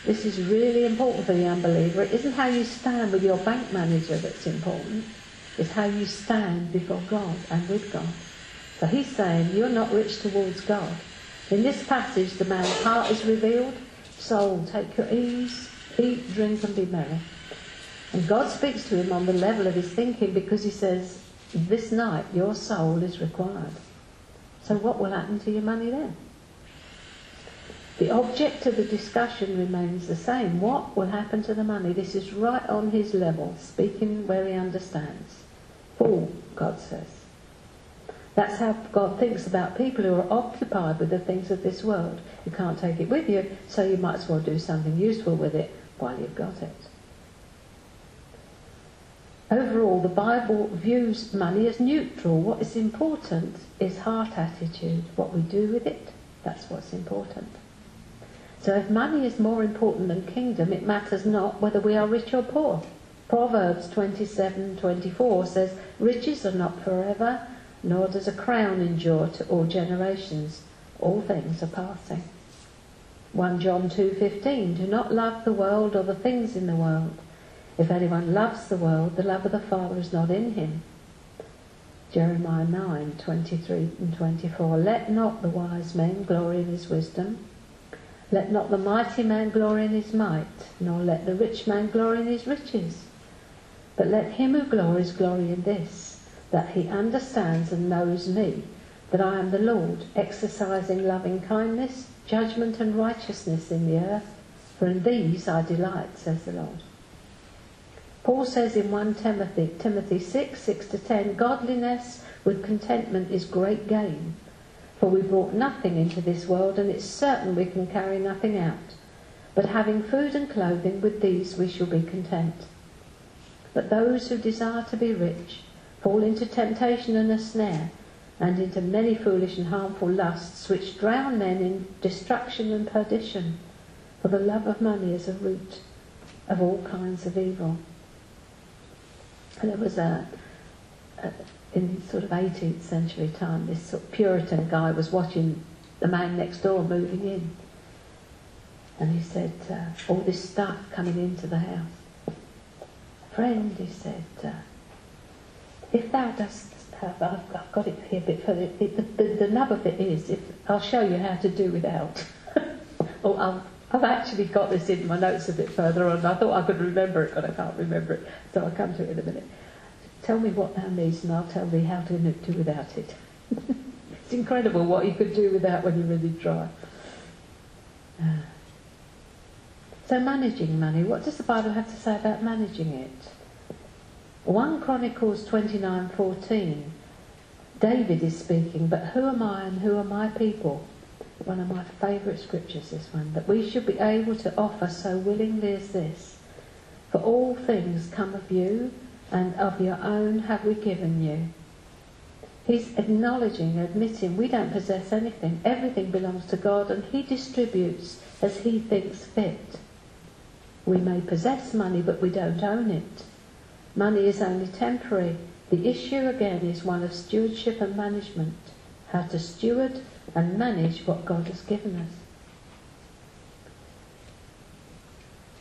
This is really important for the unbeliever. It isn't how you stand with your bank manager that's important. It's how you stand before God and with God. So he's saying, you're not rich towards God. In this passage, the man's heart is revealed. Soul, take your ease, eat, drink and be merry. And God speaks to him on the level of his thinking, because he says, this night your soul is required. So what will happen to your money then? The object of the discussion remains the same. What will happen to the money? This is right on his level, speaking where he understands. Fool, God says. That's how God thinks about people who are occupied with the things of this world. You can't take it with you, so you might as well do something useful with it while you've got it. Overall, the Bible views money as neutral. What is important is heart attitude. What we do with it, that's what's important. So if money is more important than kingdom, it matters not whether we are rich or poor. Proverbs 27:24 says, riches are not forever, nor does a crown endure to all generations. All things are passing. 1 John 2:15, do not love the world or the things in the world. If anyone loves the world, the love of the Father is not in him. Jeremiah 9:23-24, let not the wise man glory in his wisdom. Let not the mighty man glory in his might, nor let the rich man glory in his riches. But let him who glories glory in this, that he understands and knows me, that I am the Lord, exercising loving kindness, judgment and righteousness in the earth, for in these I delight, says the Lord. Paul says in 1 Timothy 6:6-10, godliness with contentment is great gain. For we brought nothing into this world, and it's certain we can carry nothing out. But having food and clothing, with these we shall be content. But those who desire to be rich fall into temptation and a snare, and into many foolish and harmful lusts, which drown men in destruction and perdition. For the love of money is a root of all kinds of evil. And there was in sort of 18th century time, this sort of Puritan guy was watching the man next door moving in, and he said, all this stuff coming into the house. Friend, he said, if thou dost have, I've got it here a bit further, the nub of it is, I'll show you how to do without. Or I've actually got this in my notes a bit further on. I thought I could remember it, but I can't remember it, so I'll come to it in a minute. Tell me what thou needest and I'll tell thee how to do without it. It's incredible what you could do without when you really try. So managing money, what does the Bible have to say about managing it? 1 Chronicles 29:14, David is speaking, but who am I and who are my people? One of my favourite scriptures, this one, that we should be able to offer so willingly as this. For all things come of you, and of your own have we given you. He's acknowledging, admitting, we don't possess anything. Everything belongs to God, and he distributes as he thinks fit. We may possess money, but we don't own it. Money is only temporary. The issue, again, is one of stewardship and management. How to steward and manage what God has given us.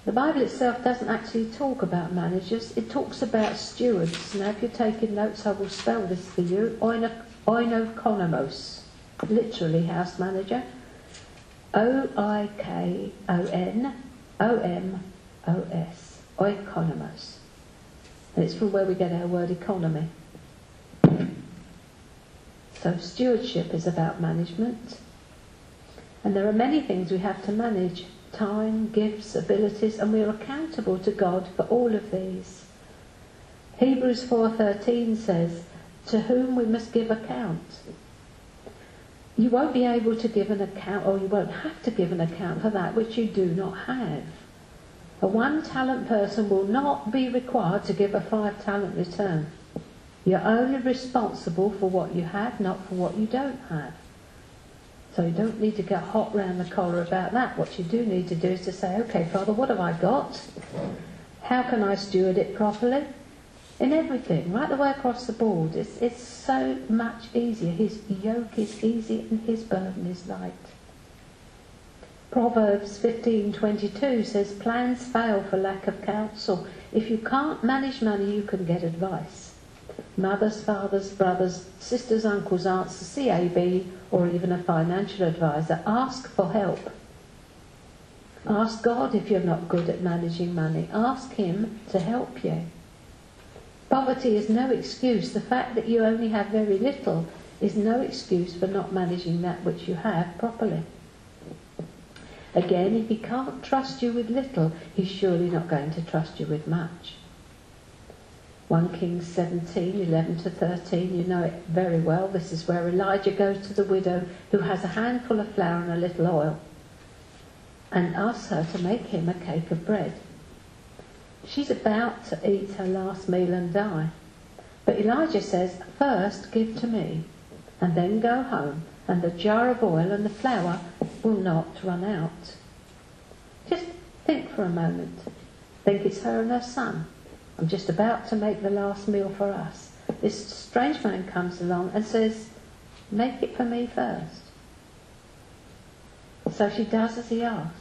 The Bible itself doesn't actually talk about managers, it talks about stewards. Now if you're taking notes, I will spell this for you. Oikonomos, literally house manager. O-I-K-O-N-O-M-O-S, oikonomos. And it's from where we get our word economy. So stewardship is about management. And there are many things we have to manage. Time, gifts, abilities, and we are accountable to God for all of these. Hebrews 4:13 says, to whom we must give account. You won't be able to give an account, or you won't have to give an account for that which you do not have. A 1-talent person will not be required to give a 5-talent return. You're only responsible for what you have, not for what you don't have. So you don't need to get hot round the collar about that. What you do need to do is to say, okay, Father, what have I got? How can I steward it properly? In everything, right the way across the board. It's so much easier. His yoke is easy and his burden is light. Proverbs 15:22 says, plans fail for lack of counsel. If you can't manage money, you can get advice. Mothers, fathers, brothers, sisters, uncles, aunts, the CAB, or even a financial advisor. Ask for help. Ask God if you're not good at managing money. Ask him to help you. Poverty is no excuse. The fact that you only have very little is no excuse for not managing that which you have properly. Again, if he can't trust you with little, he's surely not going to trust you with much. 1 Kings 17, 11-13, you know it very well. This is where Elijah goes to the widow who has a handful of flour and a little oil and asks her to make him a cake of bread. She's about to eat her last meal and die. But Elijah says, first give to me and then go home, and the jar of oil and the flour will not run out. Just think for a moment. Think it's her and her son. I'm just about to make the last meal for us. This strange man comes along and says, make it for me first. So she does as he asks.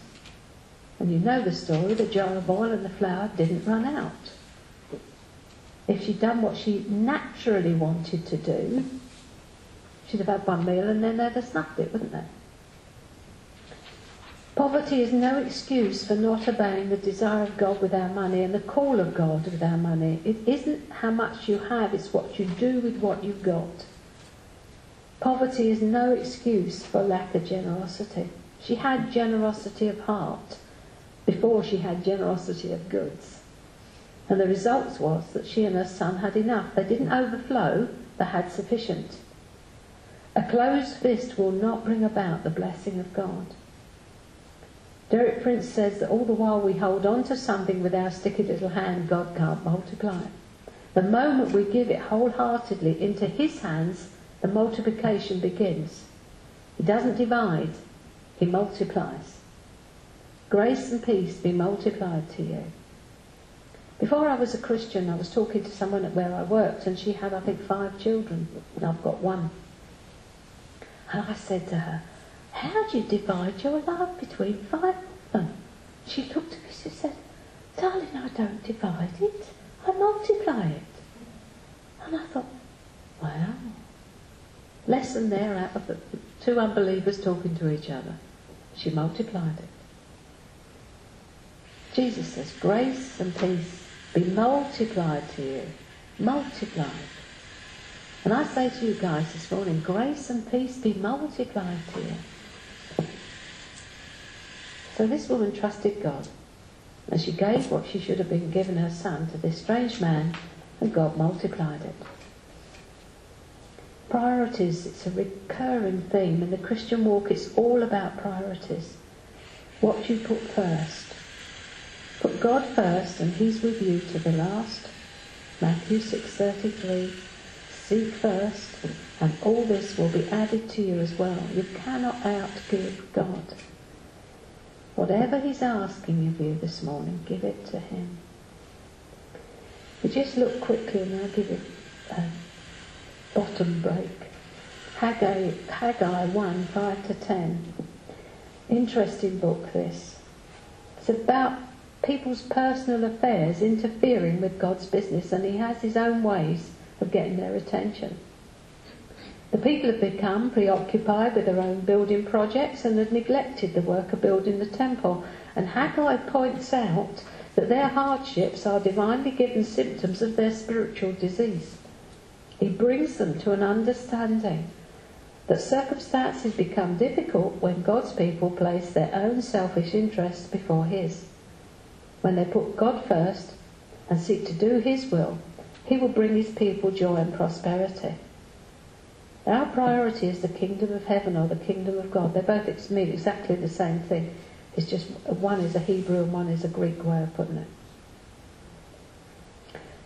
And you know the story, the jar of oil and the flour didn't run out. If she'd done what she naturally wanted to do, she'd have had one meal and then they'd have snuffed it, wouldn't they? Poverty is no excuse for not obeying the desire of God with our money and the call of God with our money. It isn't how much you have, it's what you do with what you've got. Poverty is no excuse for lack of generosity. She had generosity of heart before she had generosity of goods. And the result was that she and her son had enough. They didn't overflow, they had sufficient. A closed fist will not bring about the blessing of God. Derek Prince says that all the while we hold on to something with our sticky little hand, God can't multiply it. The moment we give it wholeheartedly into his hands, the multiplication begins. He doesn't divide, he multiplies. Grace and peace be multiplied to you. Before I was a Christian, I was talking to someone at where I worked, and she had, I think, 5 children, and I've got 1. And I said to her, how do you divide your love between 5 of them? She looked at me, she said, darling, I don't divide it, I multiply it. And I thought, wow. Lesson there out of the 2 unbelievers talking to each other. She multiplied it. Jesus says, grace and peace be multiplied to you. Multiplied. And I say to you guys this morning, grace and peace be multiplied to you. So this woman trusted God, and she gave what she should have been given her son to this strange man, and God multiplied it. Priorities, it's a recurring theme. In the Christian walk, it's all about priorities. What you put first. Put God first, and he's with you to the last. Matthew 6:33, seek first, and all this will be added to you as well. You cannot outgive God. Whatever he's asking of you this morning, give it to him. We just look quickly, and I'll give it a bottom break. Haggai 1, 5-10. Interesting book, this. It's about people's personal affairs interfering with God's business, and he has his own ways of getting their attention. The people have become preoccupied with their own building projects and have neglected the work of building the temple. And Haggai points out that their hardships are divinely given symptoms of their spiritual disease. He brings them to an understanding that circumstances become difficult when God's people place their own selfish interests before his. When they put God first and seek to do his will, he will bring his people joy and prosperity. Our priority is the kingdom of heaven or the kingdom of God. They both mean exactly the same thing. It's just one is a Hebrew and one is a Greek way of putting it.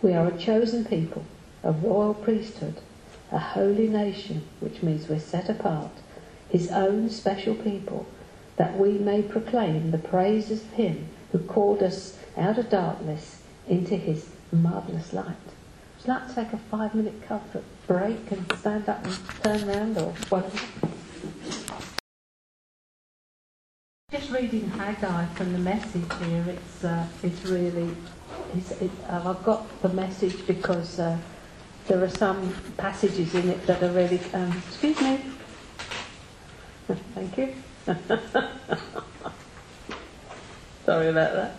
We are a chosen people, a royal priesthood, a holy nation, which means we're set apart, his own special people, that we may proclaim the praises of him who called us out of darkness into his marvellous light. Would you like to take a 5-minute comfort break and stand up and turn round or whatever? Just reading Haggai from the Message here, I've got the Message because there are some passages in it that are really, excuse me, thank you, sorry about that,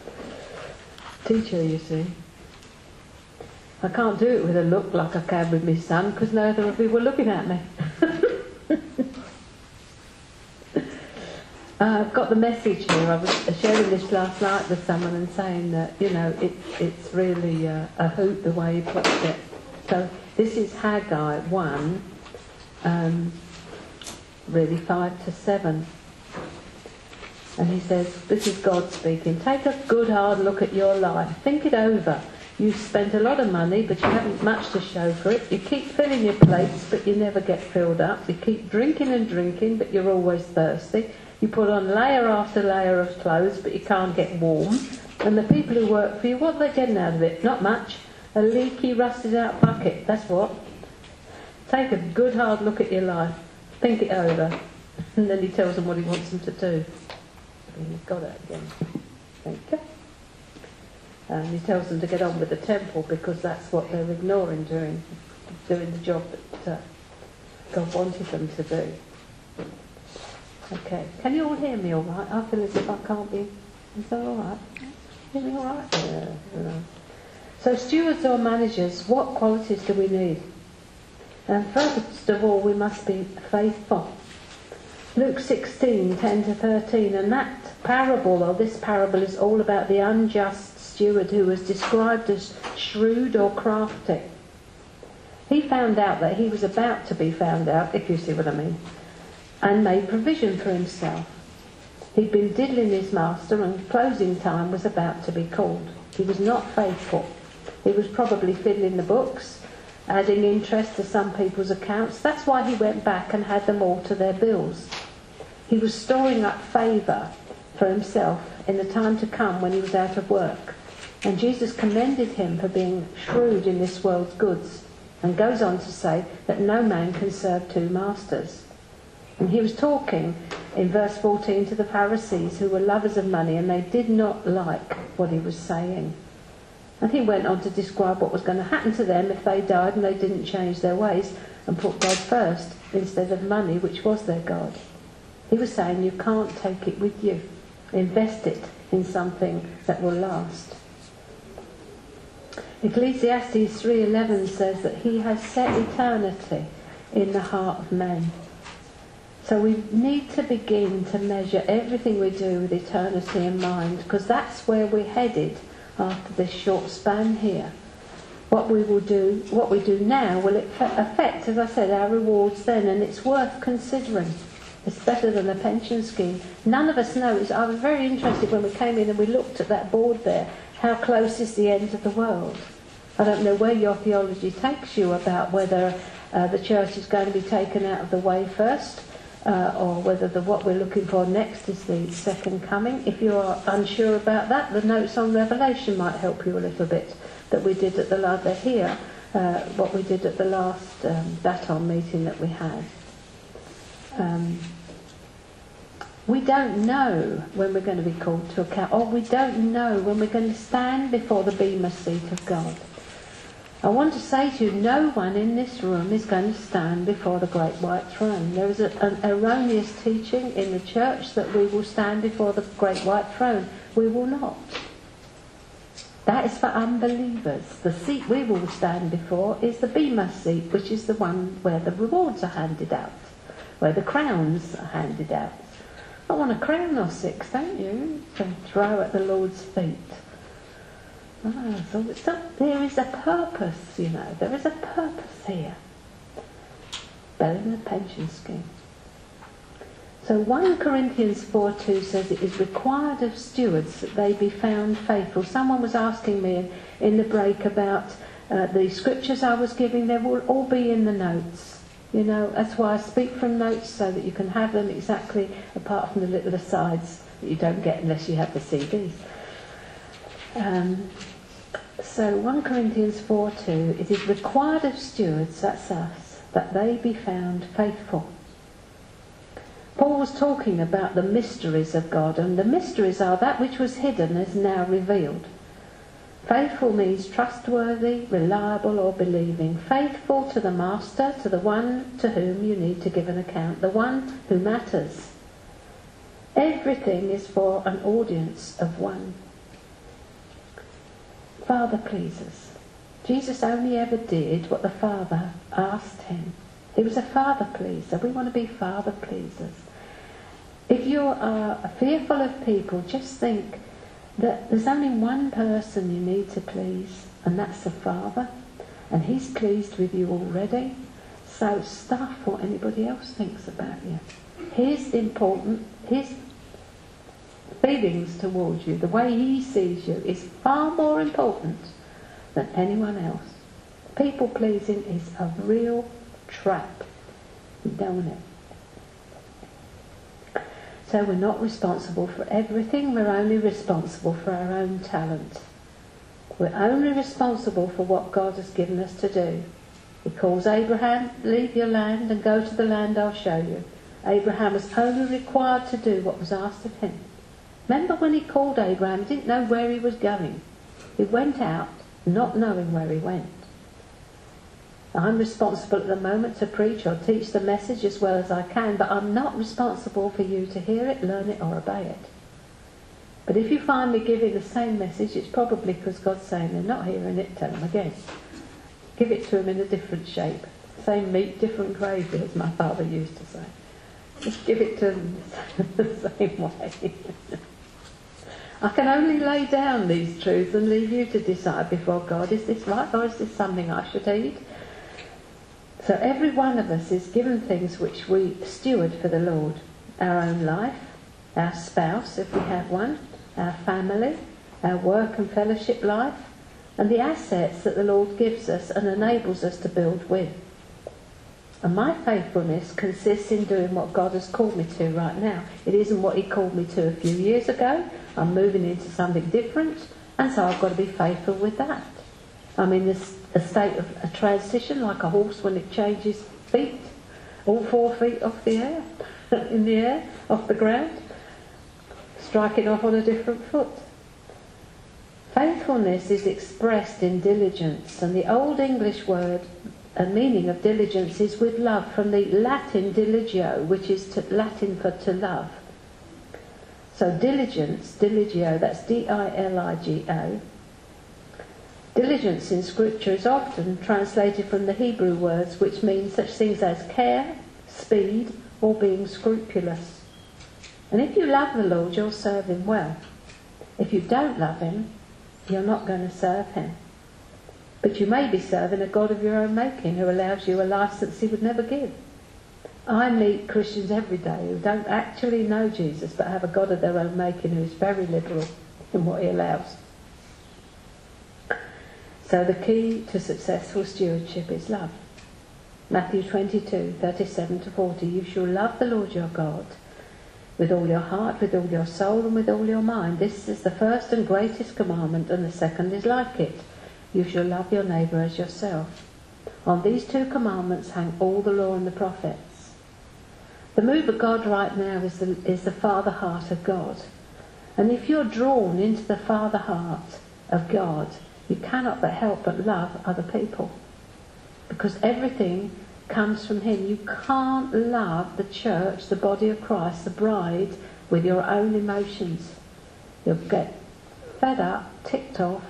teacher you see. I can't do it with a look like I can with my son, because no other people were looking at me. I've got the message here. I was sharing this last night with someone and saying that, you know, it's really a hoot the way he puts it. So this is Haggai 1, really 5 to 7. And he says, this is God speaking, take a good hard look at your life. Think it over. You've spent a lot of money, but you haven't much to show for it. You keep filling your plates, but you never get filled up. You keep drinking and drinking, but you're always thirsty. You put on layer after layer of clothes, but you can't get warm. And the people who work for you, what are they getting out of it? Not much. A leaky, rusted-out bucket, that's what. Take a good hard look at your life. Think it over. And then he tells them what he wants them to do. And he's got it again. Thank you. And he tells them to get on with the temple because that's what they're ignoring doing the job that God wanted them to do. Okay, can you all hear me all right? I feel as if I can't be... Is that all right? Hear me all right? Yeah. Yeah. So stewards or managers, what qualities do we need? And first of all, we must be faithful. Luke 16, 10 to 13, and this parable is all about the unjust steward who was described as shrewd or crafty. He found out that he was about to be found out, if you see what I mean, and made provision for himself. He'd been diddling his master and closing time was about to be called. He was not faithful. He was probably fiddling the books, adding interest to some people's accounts. That's why he went back and had them all to their bills. He was storing up favour for himself in the time to come when he was out of work. And Jesus commended him for being shrewd in this world's goods, and goes on to say that no man can serve two masters. And he was talking in verse 14 to the Pharisees, who were lovers of money, and they did not like what he was saying. And he went on to describe what was going to happen to them if they died and they didn't change their ways and put God first instead of money, which was their God. He was saying you can't take it with you. Invest it in something that will last. Ecclesiastes 3:11 says that he has set eternity in the heart of man. So we need to begin to measure everything we do with eternity in mind, because that's where we're headed after this short span here. What we do now, will it affect, as I said, our rewards then, and it's worth considering. It's better than a pension scheme. None of us know. I was very interested when we came in and we looked at that board there. How close is the end of the world? I don't know where your theology takes you about whether the church is going to be taken out of the way first, or whether what we're looking for next is the second coming. If you are unsure about that, the notes on Revelation might help you a little bit. What we did at the last Baton meeting that we had. We don't know when we're going to be called to account, or we don't know when we're going to stand before the bema seat of God. I want to say to you, no one in this room is going to stand before the great white throne. There is an erroneous teaching in the church that we will stand before the great white throne. We will not. That is for unbelievers. The seat we will stand before is the bema seat, which is the one where the rewards are handed out, where the crowns are handed out. I want a crown or six, don't you? To throw at the Lord's feet. Oh, there is a purpose, you know. There is a purpose here. Better than a pension scheme. So 1 Corinthians 4:2 says it is required of stewards that they be found faithful. Someone was asking me in the break about the scriptures I was giving. They will all be in the notes. You know, that's why I speak from notes, so that you can have them exactly, apart from the little asides that you don't get unless you have the CDs. So 1 Corinthians 4:2, it is required of stewards, that's us, that they be found faithful. Paul was talking about the mysteries of God, and the mysteries are that which was hidden is now revealed. Faithful means trustworthy, reliable or believing. Faithful to the master, to the one to whom you need to give an account, the one who matters. Everything is for an audience of one. Father pleasers. Jesus only ever did what the Father asked him. He was a father pleaser. We want to be father pleasers. If you are fearful of people, just think that there's only one person you need to please, and that's the Father, and He's pleased with you already. So stuff what anybody else thinks about you. His important, His feelings towards you, the way He sees you, is far more important than anyone else. People pleasing is a real trap. You don't want it. So we're not responsible for everything, we're only responsible for our own talent. We're only responsible for what God has given us to do. He calls Abraham, leave your land and go to the land I'll show you. Abraham was only required to do what was asked of him. Remember when he called Abraham, he didn't know where he was going. He went out not knowing where he went. I'm responsible at the moment to preach or teach the message as well as I can, but I'm not responsible for you to hear it, learn it or obey it. But if you find me giving the same message, it's probably because God's saying they're not hearing it, tell them again. Give it to them in a different shape. Same meat, different gravy, as my father used to say. Just give it to them the same way. I can only lay down these truths and leave you to decide before God, is this right or is this something I should eat? So every one of us is given things which we steward for the Lord. Our own life, our spouse if we have one, our family, our work and fellowship life, and the assets that the Lord gives us and enables us to build with. And my faithfulness consists in doing what God has called me to right now. It isn't what He called me to a few years ago. I'm moving into something different, and so I've got to be faithful with that. I'm in this, a state of a transition, like a horse when it changes feet, all 4 feet off the air, in the air, off the ground, striking off on a different foot. Faithfulness is expressed in diligence, and the Old English word and meaning of diligence is with love, from the Latin diligio, which is Latin for to love. So diligence, diligio, that's D-I-L-I-G-O. Diligence in Scripture is often translated from the Hebrew words, which mean such things as care, speed, or being scrupulous. And if you love the Lord, you'll serve Him well. If you don't love Him, you're not going to serve Him. But you may be serving a God of your own making who allows you a licence He would never give. I meet Christians every day who don't actually know Jesus but have a God of their own making who is very liberal in what He allows. So the key to successful stewardship is love. Matthew 22:37-40, you shall love the Lord your God with all your heart, with all your soul, and with all your mind. This is the first and greatest commandment, and the second is like it. You shall love your neighbour as yourself. On these two commandments hang all the law and the prophets. The move of God right now is the Father heart of God. And if you're drawn into the Father heart of God, you cannot but help but love other people. Because everything comes from Him. You can't love the church, the body of Christ, the bride, with your own emotions. You'll get fed up, ticked off,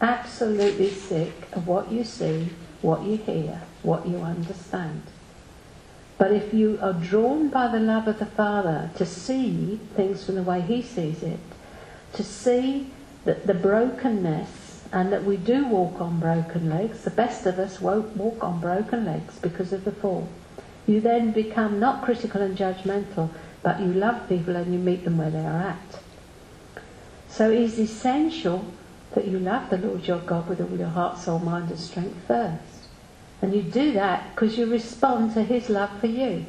absolutely sick of what you see, what you hear, what you understand. But if you are drawn by the love of the Father to see things from the way He sees it, to see that the brokenness, and that we do walk on broken legs. The best of us won't walk on broken legs because of the fall. You then become not critical and judgmental, but you love people and you meet them where they are at. So it is essential that you love the Lord your God with all your heart, soul, mind and strength first. And you do that because you respond to His love for you.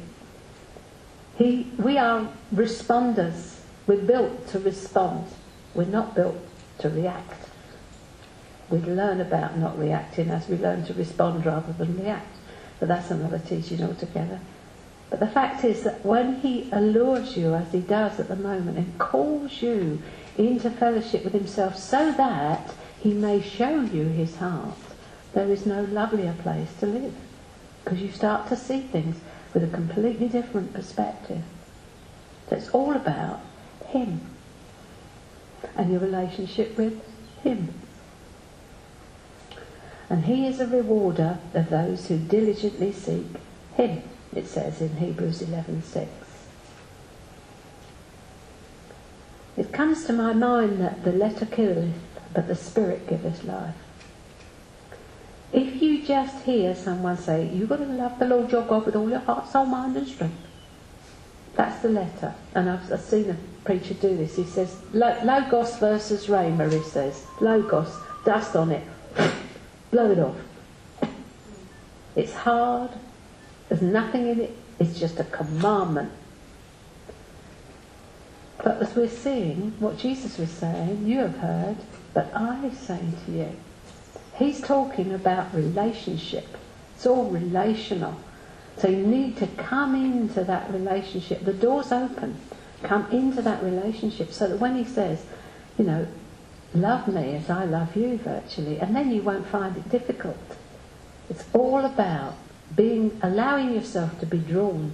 We are responders. We're built to respond. We're not built to react. We learn about not reacting as we learn to respond rather than react. But that's another teaching altogether. But the fact is that when He allures you, as He does at the moment, and calls you into fellowship with Himself so that He may show you His heart, there is no lovelier place to live. Because you start to see things with a completely different perspective. So it's all about Him and your relationship with Him. And He is a rewarder of those who diligently seek Him, it says in Hebrews 11:6. It comes to my mind that the letter killeth, but the spirit giveth life. If you just hear someone say, you've got to love the Lord your God with all your heart, soul, mind and strength. That's the letter. And I've seen a preacher do this. He says, Logos versus Rhema, he says. Logos, dust on it. Blow it off. It's hard. There's nothing in it. It's just a commandment. But as we're seeing, what Jesus was saying, you have heard, but I am saying to you. He's talking about relationship. It's all relational. So you need to come into that relationship. The door's open. Come into that relationship so that when he says, you know, love me as I love you virtually, and then you won't find it difficult. It's all about being, allowing yourself to be drawn.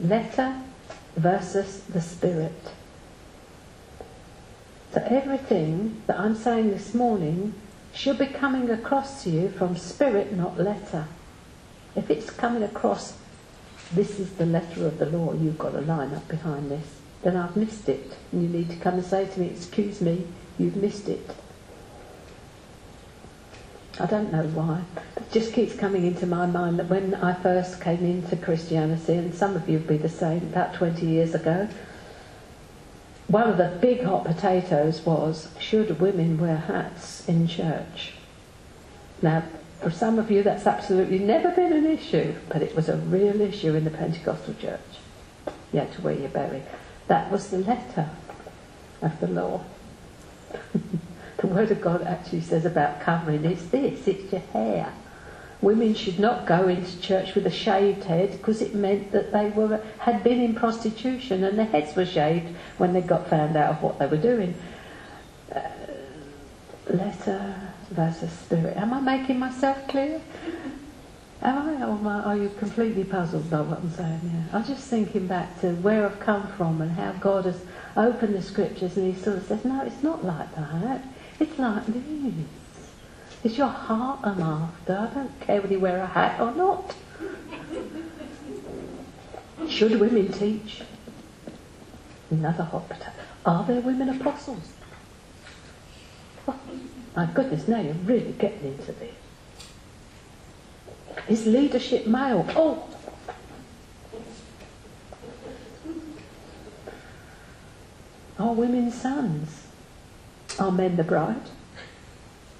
Letter versus the spirit. So everything that I'm saying this morning should be coming across to you from spirit, not letter. If it's coming across, this is the letter of the law, you've got a line up behind this, then I've missed it. And you need to come and say to me, excuse me, you've missed it. I don't know why, but it just keeps coming into my mind that when I first came into Christianity, and some of you would be the same, about 20 years ago, one of the big hot potatoes was, should women wear hats in church? Now, for some of you that's absolutely never been an issue, but it was a real issue in the Pentecostal church. You had to wear your berry. That was the letter of the law. The Word of God actually says about covering, it's this, it's your hair. Women should not go into church with a shaved head because it meant that they were had been in prostitution and their heads were shaved when they got found out of what they were doing. Letter versus spirit. Am I making myself clear? Am I, or are you completely puzzled by what I'm saying here? I'm just thinking back to where I've come from and how God has opened the scriptures and he sort of says, no, it's not like that. It's like this. It's your heart I'm after. I don't care whether you wear a hat or not. Should women teach? Another hot potato. Are there women apostles? Oh, my goodness, now you're really getting into this. Is leadership male? Oh! Are women sons? Are men the bride?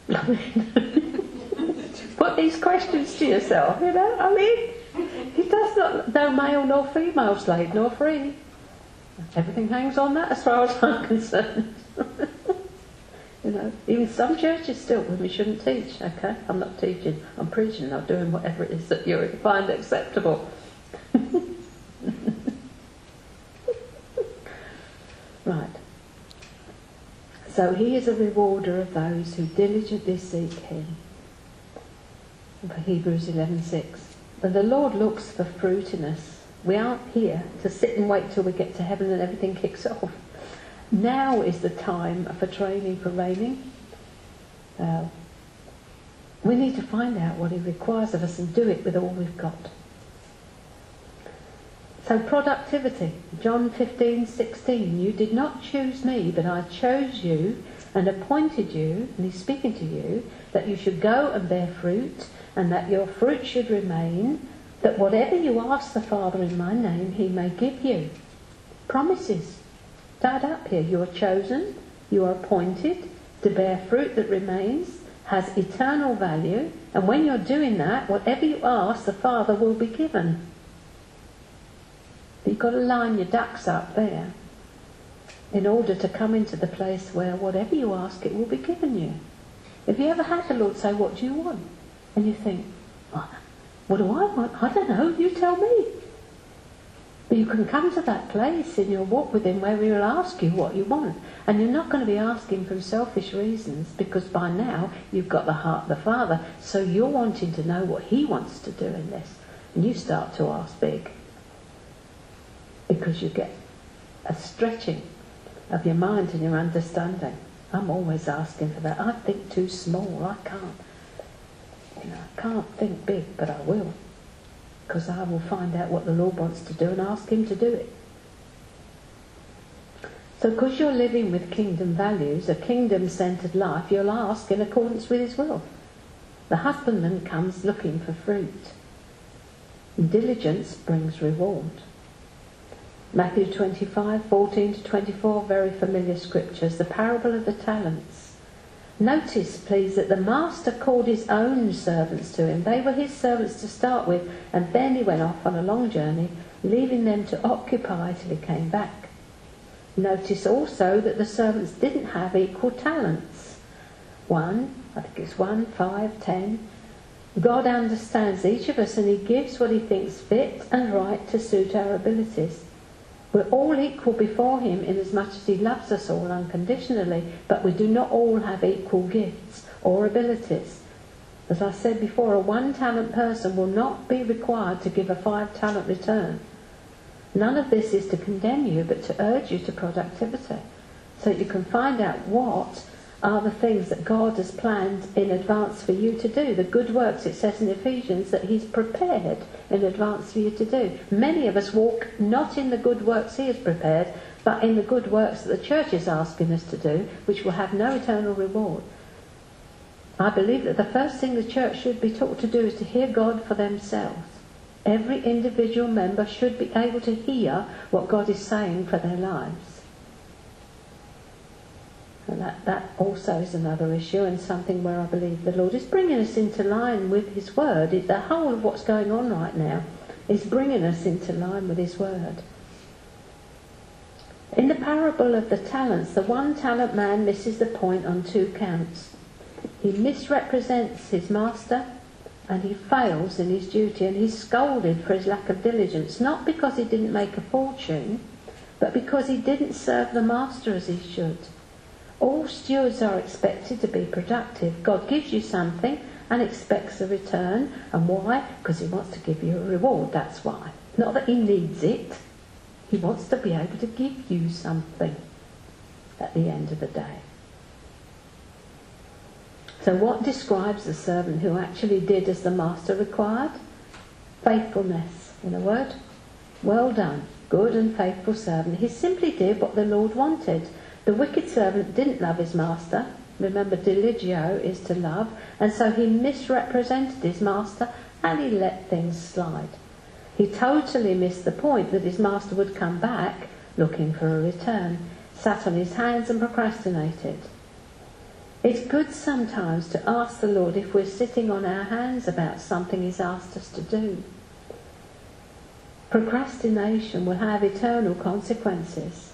Put these questions to yourself, you know, I mean, he does not know male nor female, slave nor free. Everything hangs on that as far as I'm concerned. You know, even some churches still, women shouldn't teach, okay? I'm not teaching, I'm preaching, I'm doing whatever it is that you find acceptable. Right. So he is a rewarder of those who diligently seek him. Hebrews 11:6. But the Lord looks for fruit in us. We aren't here to sit and wait till we get to heaven and everything kicks off. Now is the time for training, for reigning. We need to find out what he requires of us and do it with all we've got. So productivity, John 15:16, you did not choose me, but I chose you and appointed you, and he's speaking to you, that you should go and bear fruit, and that your fruit should remain, that whatever you ask the Father in my name, he may give you. Promises. Start up here. You are chosen, you are appointed to bear fruit that remains, has eternal value, and when you're doing that, whatever you ask, the Father will be given. You've got to line your ducks up there in order to come into the place where whatever you ask, it will be given you. Have you ever had the Lord say, what do you want? And you think, oh, what do I want? I don't know, you tell me. But you can come to that place in your walk with him where he will ask you what you want. And you're not going to be asking from selfish reasons because by now you've got the heart of the Father. So you're wanting to know what he wants to do in this. And you start to ask big. Because you get a stretching of your mind and your understanding. I'm always asking for that. I think too small. I can't. You know, I can't think big, but I will. Because I will find out what the Lord wants to do and ask him to do it. So because you're living with kingdom values, a kingdom-centered life, you'll ask in accordance with his will. The husbandman comes looking for fruit. Diligence brings reward. Matthew 25:14-24, very familiar scriptures, the parable of the talents. Notice, please, that the master called his own servants to him. They were his servants to start with, and then he went off on a long journey, leaving them to occupy till he came back. Notice also that the servants didn't have equal talents. 1, 5, 10. God understands each of us, and he gives what he thinks fit and right to suit our abilities. We're all equal before him inasmuch as he loves us all unconditionally, but we do not all have equal gifts or abilities. As I said before, a 1-talent person will not be required to give a 5-talent return. None of this is to condemn you, but to urge you to productivity, so that you can find out what are the things that God has planned in advance for you to do. The good works, it says in Ephesians, that he's prepared in advance for you to do. Many of us walk not in the good works he has prepared, but in the good works that the church is asking us to do, which will have no eternal reward. I believe that the first thing the church should be taught to do is to hear God for themselves. Every individual member should be able to hear what God is saying for their lives. And that also is another issue, and something where I believe the Lord is bringing us into line with his word. The whole of what's going on right now is bringing us into line with his word. In the parable of the talents, the 1-talent man misses the point on 2 counts. He misrepresents his master, and he fails in his duty, and he's scolded for his lack of diligence, not because he didn't make a fortune, but because he didn't serve the master as he should. All stewards are expected to be productive. God gives you something and expects a return. And why? Because he wants to give you a reward, that's why. Not that he needs it. He wants to be able to give you something at the end of the day. So what describes the servant who actually did as the master required? Faithfulness, in a word. Well done, good and faithful servant. He simply did what the Lord wanted. The wicked servant didn't love his master. Remember, diligio is to love. And so he misrepresented his master and he let things slide. He totally missed the point that his master would come back looking for a return, sat on his hands and procrastinated. It's good sometimes to ask the Lord if we're sitting on our hands about something he's asked us to do. Procrastination will have eternal consequences.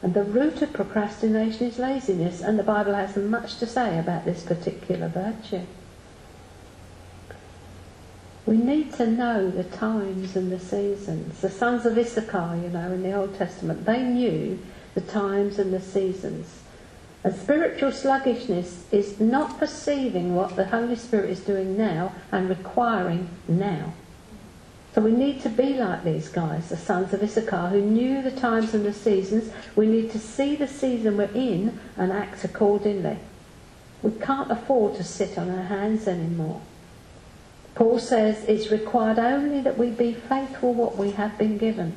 And the root of procrastination is laziness, and the Bible has much to say about this particular virtue. We need to know the times and the seasons. The sons of Issachar, you know, in the Old Testament, they knew the times and the seasons. And spiritual sluggishness is not perceiving what the Holy Spirit is doing now and requiring now. So we need to be like these guys, the sons of Issachar, who knew the times and the seasons. We need to see the season we're in and act accordingly. We can't afford to sit on our hands anymore. Paul says it's required only that we be faithful what we have been given.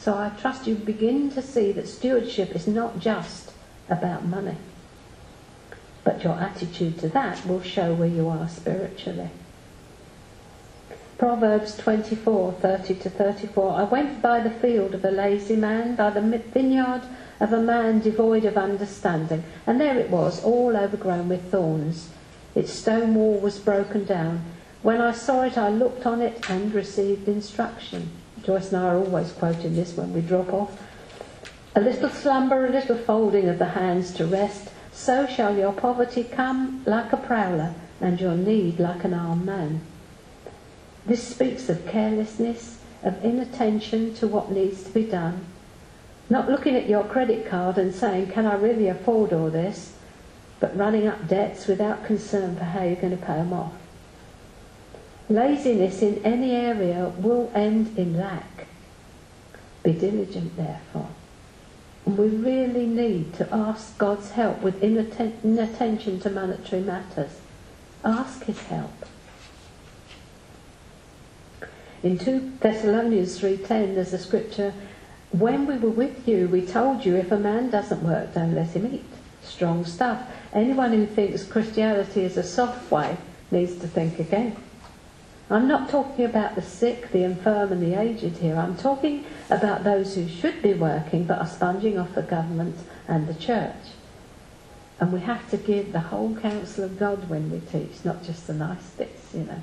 So I trust you begin to see that stewardship is not just about money. But your attitude to that will show where you are spiritually. Proverbs 24:30-34. I went by the field of a lazy man, by the vineyard of a man devoid of understanding. And there it was, all overgrown with thorns. Its stone wall was broken down. When I saw it, I looked on it and received instruction. Joyce and I are always quoting this when we drop off. A little slumber, a little folding of the hands to rest. So shall your poverty come like a prowler, and your need like an armed man. This speaks of carelessness, of inattention to what needs to be done. Not looking at your credit card and saying, can I really afford all this? But running up debts without concern for how you're going to pay them off. Laziness in any area will end in lack. Be diligent, therefore. And we really need to ask God's help with inattention to monetary matters. Ask his help. In 2 Thessalonians 3:10, there's a scripture When we were with you, we told you if a man doesn't work, don't let him eat. Strong stuff. Anyone who thinks Christianity is a soft way needs to think again. I'm not talking about the sick, the infirm and the aged here. I'm talking about those who should be working but are sponging off the government and the church. And we have to give the whole counsel of God when we teach, not just the nice bits, you know.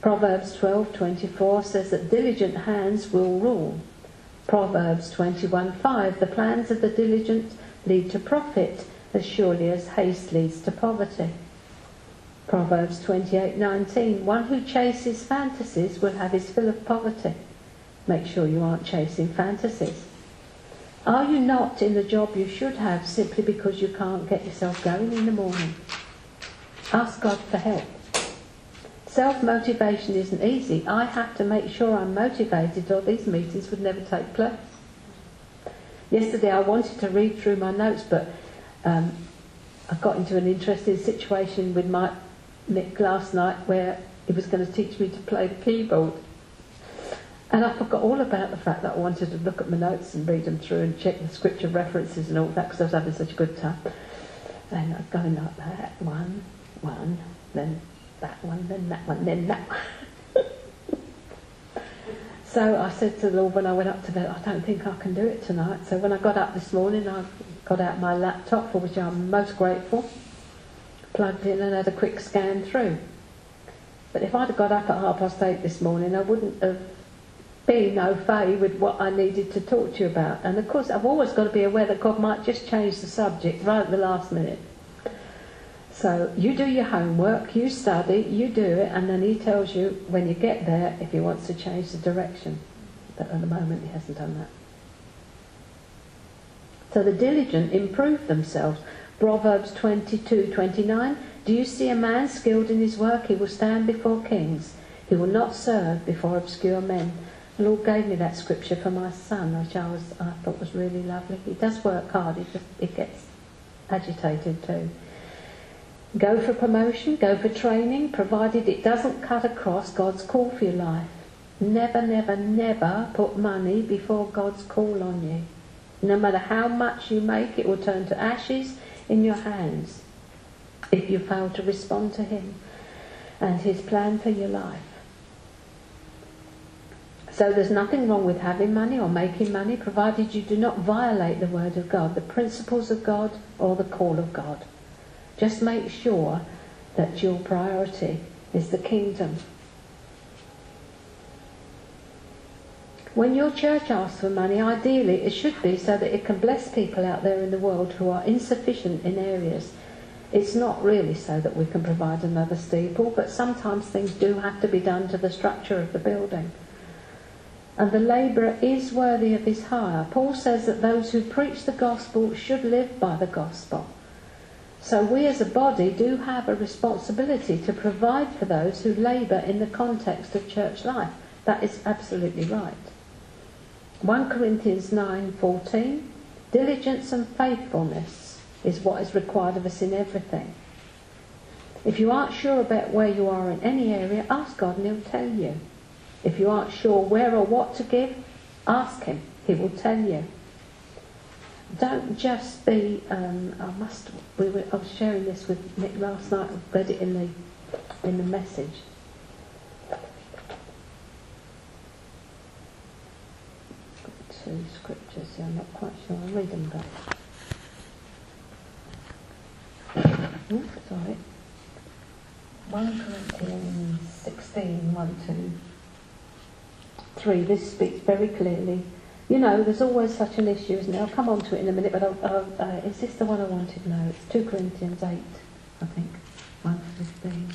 Proverbs 12:24 says that diligent hands will rule. Proverbs 21:5, the plans of the diligent lead to profit as surely as haste leads to poverty. Proverbs 28:19, one who chases fantasies will have his fill of poverty. Make sure you aren't chasing fantasies. Are you not in the job you should have simply because you can't get yourself going in the morning? Ask God for help. Self-motivation isn't easy. I have to make sure I'm motivated or these meetings would never take place. Yesterday I wanted to read through my notes, but I got into an interesting situation with Mick last night where he was going to teach me to play the keyboard. And I forgot all about the fact that I wanted to look at my notes and read them through and check the scripture references and all that because I was having such a good time. And I was going like that, one, then that one, then that one, then that one. So I said to the Lord when I went up to bed, I don't think I can do it tonight. So when I got up this morning, I got out my laptop, for which I'm most grateful, plugged in and had a quick scan through. But if I'd have got up at 8:30 this morning, I wouldn't have been au fait with what I needed to talk to you about. And of course, I've always got to be aware that God might just change the subject right at the last minute. So you do your homework, you study, you do it, and then he tells you when you get there if he wants to change the direction. But at the moment, he hasn't done that. So the diligent improve themselves. Proverbs 22:29, do you see a man skilled in his work? He will stand before kings. He will not serve before obscure men. The Lord gave me that scripture for my son, which I thought was really lovely. He does work hard, he gets agitated too. Go for promotion, go for training, provided it doesn't cut across God's call for your life. Never, never, never put money before God's call on you. No matter how much you make, it will turn to ashes in your hands if you fail to respond to him and his plan for your life. So there's nothing wrong with having money or making money, provided you do not violate the word of God, the principles of God or the call of God. Just make sure that your priority is the kingdom. When your church asks for money, ideally it should be so that it can bless people out there in the world who are insufficient in areas. It's not really so that we can provide another steeple, but sometimes things do have to be done to the structure of the building. And the labourer is worthy of his hire. Paul says that those who preach the gospel should live by the gospel. So we as a body do have a responsibility to provide for those who labour in the context of church life. That is absolutely right. 1 Corinthians 9:14, diligence and faithfulness is what is required of us in everything. If you aren't sure about where you are in any area, ask God and he'll tell you. If you aren't sure where or what to give, ask him. He will tell you. Don't just be, I was sharing this with Nick last night, I read it in the message. Got two scriptures here, I'm not quite sure, I'll read them back. Oh, sorry. 1 Corinthians 16, 1-3, this speaks very clearly. You know, there's always such an issue, isn't there? I'll come on to it in a minute, but is this the one I wanted? No, it's 2 Corinthians 8, I think, 1:15.